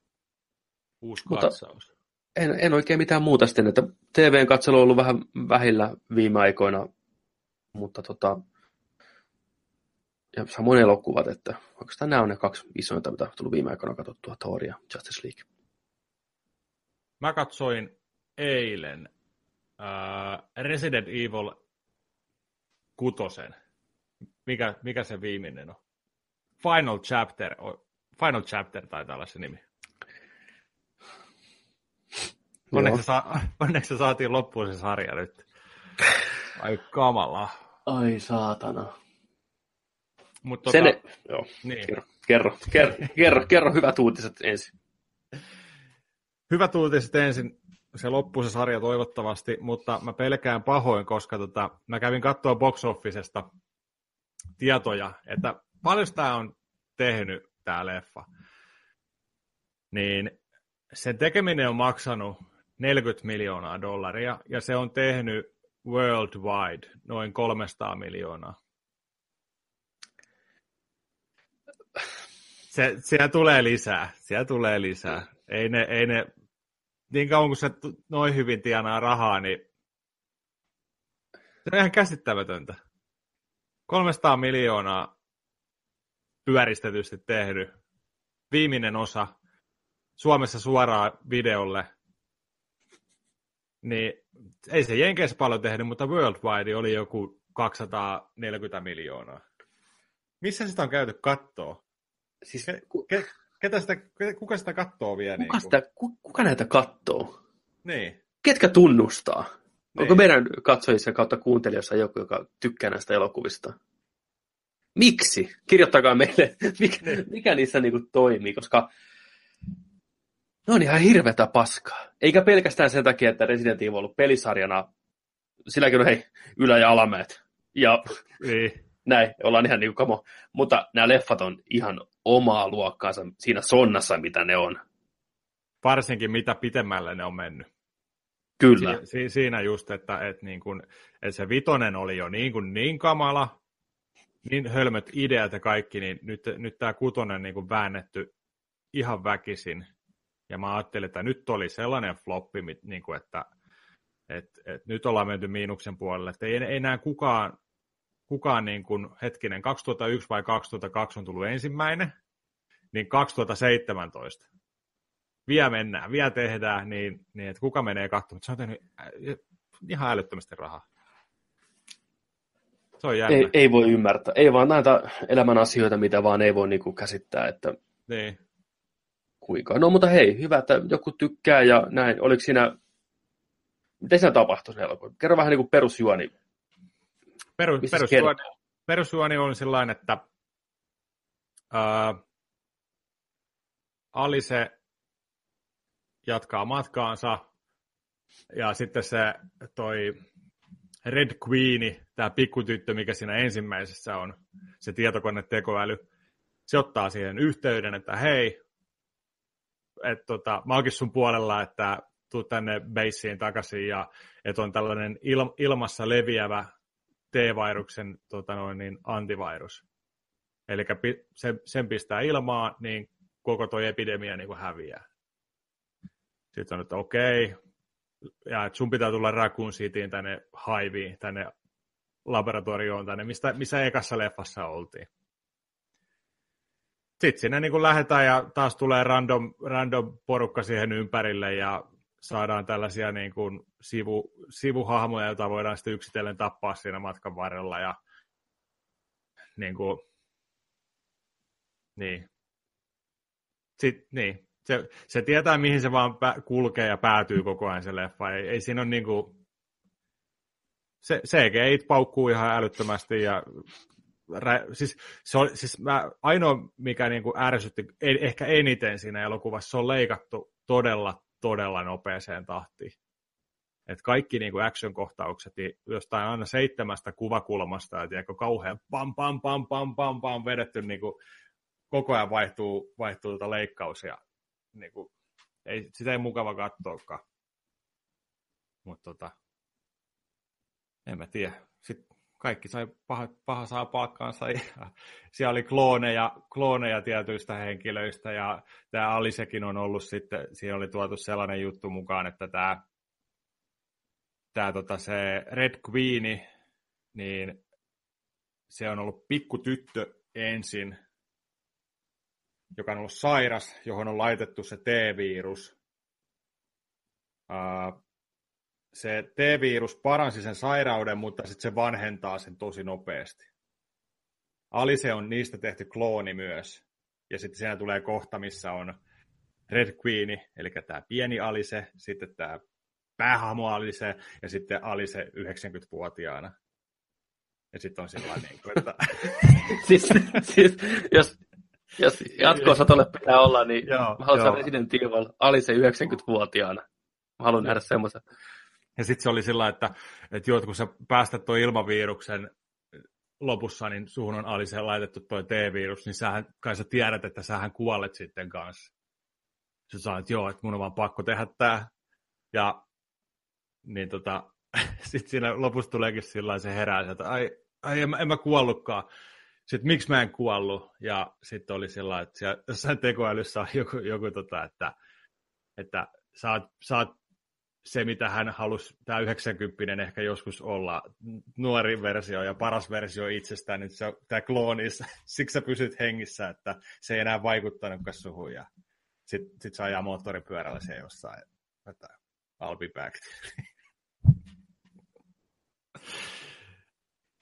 Uusi mutta katsaus. En, en oikein mitään muuta sitten, että T V:n katselu on ollut vähän vähillä viime aikoina, mutta tota... Ja samoin elokuvat, että oikeastaan nämä on ne kaksi isointa, mitä on tullut viime aikoina katsottua, Thor ja Justice League. Mä katsoin eilen äh, Resident Evil kutosen. Mikä, mikä se viimeinen on? Final Chapter, Final Chapter taitaa olla se nimi. Onneksi, sa- onneksi se saatiin loppuun se sarja nyt. Ai kamala. Ai saatana. Mut tota, ne, joo, niin. kerro, kerro, kerro, kerro, kerro hyvät uutiset ensin. Hyvät uutiset ensin, se loppuu se sarja toivottavasti, mutta mä pelkään pahoin, koska tota, mä kävin katsoa Box Officesta tietoja, että paljon tää on tehnyt tää leffa. Niin sen tekeminen on maksanut neljäkymmentä miljoonaa dollaria ja se on tehnyt worldwide noin kolmesataa miljoonaa. Se, siellä tulee lisää, siellä tulee lisää. Ei ne, ei ne, niin kauan kun se noin hyvin tienaa rahaa, niin se on ihan käsittämätöntä. kolmesataa miljoonaa pyöristetysti tehnyt. Viimeinen osa Suomessa suoraan videolle. Niin, ei se Jenkeissä paljon tehnyt, mutta worldwide oli joku kaksisataaneljäkymmentä miljoonaa. Missä sitä on käyty kattoo? Siis, ke, ketä sitä, kuka sitä kattoo vielä? Kuka, niin sitä, ku, kuka näitä kattoo? Niin. Ketkä tunnustaa? Niin. Onko meidän katsojissa kautta kuuntelijoissa joku, joka tykkää näistä elokuvista? Miksi? Kirjoittakaa meille, mikä, niin. mikä niissä niinku toimii, koska ne on ihan hirveätä paskaa. Eikä pelkästään sen takia, että Resident Evil on ollut pelisarjana. Silläkin on hei, ylä- ja alamäet. Ja... Niin. Näin, ollaan ihan niin kamo. Mutta nämä leffat on ihan omaa luokkaansa siinä sonnassa, mitä ne on. Varsinkin mitä pitemmälle ne on mennyt. Kyllä. Si- si- siinä just, että et niin kun, et se vitonen oli jo niin, kun niin kamala, niin hölmöt ideat ja kaikki, niin nyt, nyt tämä kutonen niin kun väännetty ihan väkisin. Ja mä ajattelin, että nyt oli sellainen floppi, niin kun, että et, et nyt ollaan menty miinuksen puolelle. Että ei, ei enää kukaan... Kukaan niin kuin, hetkinen, kaksituhattayksi vai kaksituhattakaksi on tullut ensimmäinen, niin kaksituhattaseitsemäntoista. Vielä mennään, vielä tehdään, niin, niin että kuka menee katsomaan. Se on tehnyt ihan älyttömästi rahaa. Se on jännä. Ei, ei voi ymmärtää. Ei vaan näitä elämän asioita, mitä vaan ei voi niin kuin käsittää, että niin. Kuinka. No mutta hei, hyvä, että joku tykkää ja näin. Oliko siinä, miten siinä tapahtui sen elokuvassa? Kerro vähän niin kuin perusjuoni. Peru, perusjuoni, perusjuoni on sellainen, että ää, Alice jatkaa matkaansa ja sitten se toi Red Queen, tämä pikkutyttö, mikä siinä ensimmäisessä on, se tietokonetekoäly, se ottaa siihen yhteyden, että hei, et, tota, mä oonkin sun puolella, että tuu tänne beissiin takaisin ja että on tällainen il, ilmassa leviävä T-vairuksen tota noin, niin antivirus. Eli sen, sen pistää ilmaan, niin koko tuo epidemia niin kuin häviää. Sitten sanoi, että okei, okay, ja sun pitää tulla Raccoon Cityin tänne Hiveen, tänne laboratorioon, tänne, mistä, missä ekassa leffassa oltiin. Sitten sinne niin kuin lähdetään ja taas tulee random, random porukka siihen ympärille ja saadaan tällaisia niin kuin sivu, sivuhahmoja, joita voidaan sitten yksitellen tappaa siinä matkan varrella. Ja niin kuin, niin. Sitten, niin. Se, se tietää, mihin se vaan pä- kulkee ja päätyy koko ajan se leffa. Ei, ei siinä ole niin kuin... Se, C G I paukkuu ihan älyttömästi ja... Siis, se on, siis mä, ainoa, mikä niin kuin ärsytti, ei, ehkä eniten siinä elokuvassa, se on leikattu todella, todella nopeaseen tahtiin. Et kaikki niin kuin action-kohtaukset jostain aina seitsemästä kuvakulmasta, ja tiedätkö, kauhean pam, pam, pam, pam, pam, pam, vedetty, niin kuin, koko ajan vaihtuu, vaihtuu tuota leikkaus, ja niin kuin, ei, sitä ei mukava katsoakaan. Mutta tota, en mä tiedä. Sitten kaikki sai paha, paha saa palkkaansa. Ja siellä oli klooneja, klooneja tietyistä henkilöistä. Ja tämä Alicekin on ollut sitten, siinä oli tuotu sellainen juttu mukaan, että tämä, tämä tota se Red Queen, niin se on ollut pikkutyttö ensin, joka on ollut sairas, johon on laitettu se T-virus. Uh, Se T-virus paransi sen sairauden, mutta sitten se vanhentaa sen tosi nopeasti. Alice on niistä tehty klooni myös. Ja sitten siinä tulee kohta, missä on Red Queen, eli tämä pieni Alice, sitten tämä päähahmo Alice ja sitten Alice yhdeksänkymmenvuotiaana. Ja sitten on sellainen, että... siis, siis, jos... Jos jatko-osa tuolle pitää olla, niin joo, mä haluan Resident Evil Alice yhdeksänkymmenvuotiaana. Mä haluan nähdä semmoisen. Ja sitten se oli sillä, että, että joo, kun sä päästät tuon ilmaviruksen lopussa, niin suhun on Alice laitettu toi T-virus, niin sähän, kai sä tiedät, että sähän kuolet sitten kanssa. Sä sanoit, että joo, että mun on vaan pakko tehdä tää. Ja niin tota, sitten siinä lopussa tuleekin sillä se herää, että ai, ai en, en mä kuollutkaan. Sitten miksi mä en kuollut, ja sitten oli sillä että siellä jossain tekoälyssä on joku, joku tota, että, että saat, saat se, mitä hän halusi, tämä yhdeksänkymmentä ehkä joskus olla, nuori versio ja paras versio itsestään, niin se, tämä klooni, siksi sä pysyt hengissä, että se ei enää vaikuttanutkaan suhun, ja sitten sit se ajaa moottoripyörällä siellä jossain, että I'll be back.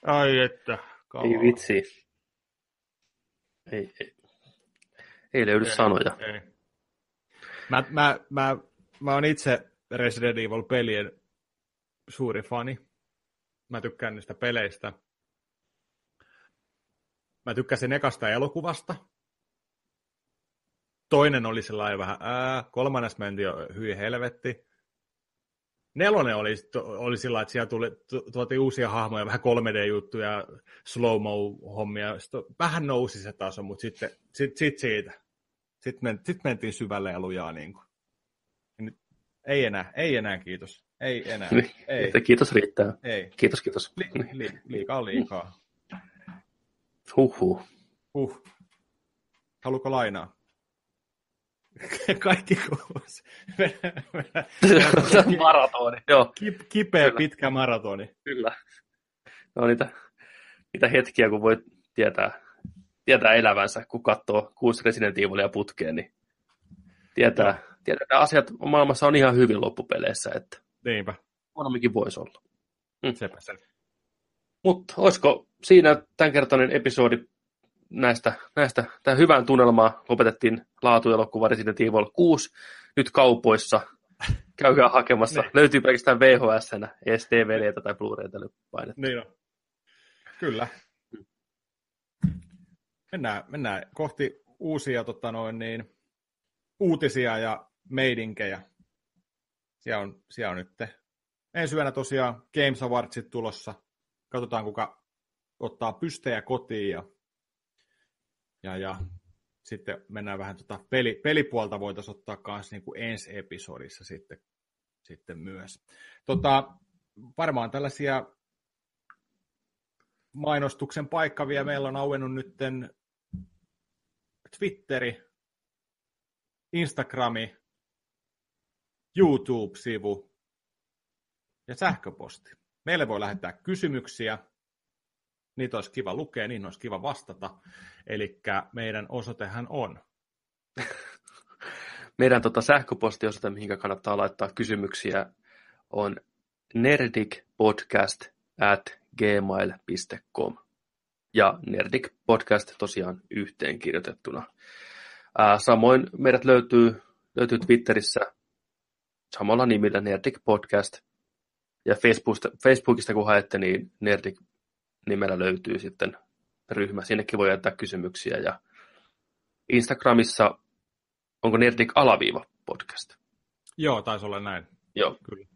Ai että, kamala. Ei vitsi. Ei, ei. ei löydy ei, sanoja. Ei. Mä, mä, mä, mä oon itse Resident Evil-pelien suuri fani. Mä tykkään niistä peleistä. Mä tykkäsin ekasta elokuvasta. Toinen oli sellainen vähän ää, kolmannes menti jo hyi helvetti. Nelonen oli, oli sillä, että siellä tuli, tuotiin uusia hahmoja, vähän kolme D-juttuja, slow-mo-hommia. Sitten vähän nousi se taso, mutta sitten sit, sit siitä. Sitten men, sit mentiin syvälle ja lujaa. Niin kuin. Nyt, ei enää, ei enää kiitos. Ei enää. Ei. Kiitos riittää. Ei. Kiitos, kiitos. Li, li, liikaa, liikaa. Huhhuh. Huh. Haluatko lainaa? Kaikki koulussa. Maratoni, joo. Kipeä kyllä. Pitkä maratoni. Kyllä. No niitä, niitä hetkiä, kun voi tietää, tietää elävänsä, kun katsoo kuusi Resident Evilia putkeen, niin tietää, tietää, että asiat maailmassa on ihan hyvin loppupeleissä. Että niinpä. Huonomminkin voisi olla. Mm. Sepä sen. Mutta olisiko siinä tämänkertainen episodi Näistä, näistä tämän hyvän tunnelmaa lopetettiin laatuelokuva Resident Evil kuusi, nyt kaupoissa, käykää hakemassa, löytyy pelkästään V H S-nä, edes D V D-tä tai Blu-raytä painetta. Niin on, kyllä. Mennään, mennään kohti uusia tota noin, niin, uutisia ja meidinkejä, siellä on, siellä on nyt ensi yönä tosiaan Games Awardsit tulossa, katsotaan kuka ottaa pystejä kotiin ja Ja, ja sitten mennään vähän tuota peli, pelipuolta, voitaisiin ottaa myös niin kuin ensi episodissa sitten, sitten myös. Tota, varmaan tällaisia mainostuksen paikkavia meillä on auennut nytten Twitteri, Instagrami, YouTube-sivu ja sähköposti. Meille voi lähettää kysymyksiä. Niitä olisi kiva lukea, niihin olisi kiva vastata. Eli meidän osoitehan on. Meidän tota sähköpostiosoite, mihin kannattaa laittaa kysymyksiä, on nerdic podcast at gmail dot com. Ja Nerdic Podcast tosiaan yhteen kirjoitettuna. Ää, samoin meidät löytyy, löytyy Twitterissä samalla nimellä Nerdic Podcast. Ja Facebookista, Facebookista kun haette, niin Nerdic nimellä löytyy sitten ryhmä. Sinnekin voi jättää kysymyksiä. Ja Instagramissa onko Nerdic alaviiva podcast? Joo, taisi olla näin. Joo. Kyllä.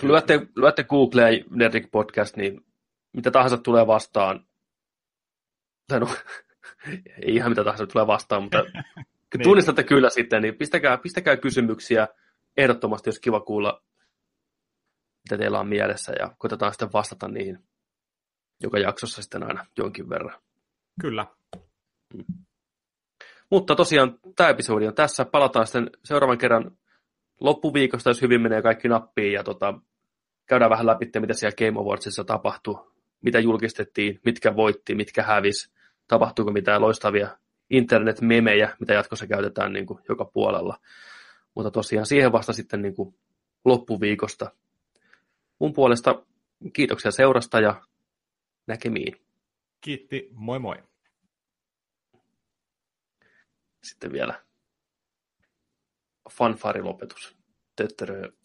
Kun lyötte, lyötte Googleen Nerdic Podcast, niin mitä tahansa tulee vastaan. Tai no, ei ihan mitä tahansa tulee vastaan, mutta niin. Tunnistatte kyllä sitten, niin pistäkää, pistäkää kysymyksiä. Ehdottomasti olisi kiva kuulla, mitä teillä on mielessä, ja koitetaan sitten vastata niihin joka jaksossa sitten aina jonkin verran. Kyllä. Mm. Mutta tosiaan tämä episodi on tässä. Palataan sitten seuraavan kerran loppuviikosta, jos hyvin menee kaikki nappiin, ja tota, käydään vähän läpi, mitä siellä Game Awardsissa tapahtui, mitä julkistettiin, mitkä voitti, mitkä hävisi, tapahtuuko mitään loistavia internet-memejä, mitä jatkossa käytetään niin kuin joka puolella. Mutta tosiaan siihen vasta sitten niin kuin loppuviikosta. Mun puolesta kiitoksia seurasta ja näkemiin. Kiitti, moi moi. Sitten vielä fanfaarilopetus. Töttörö.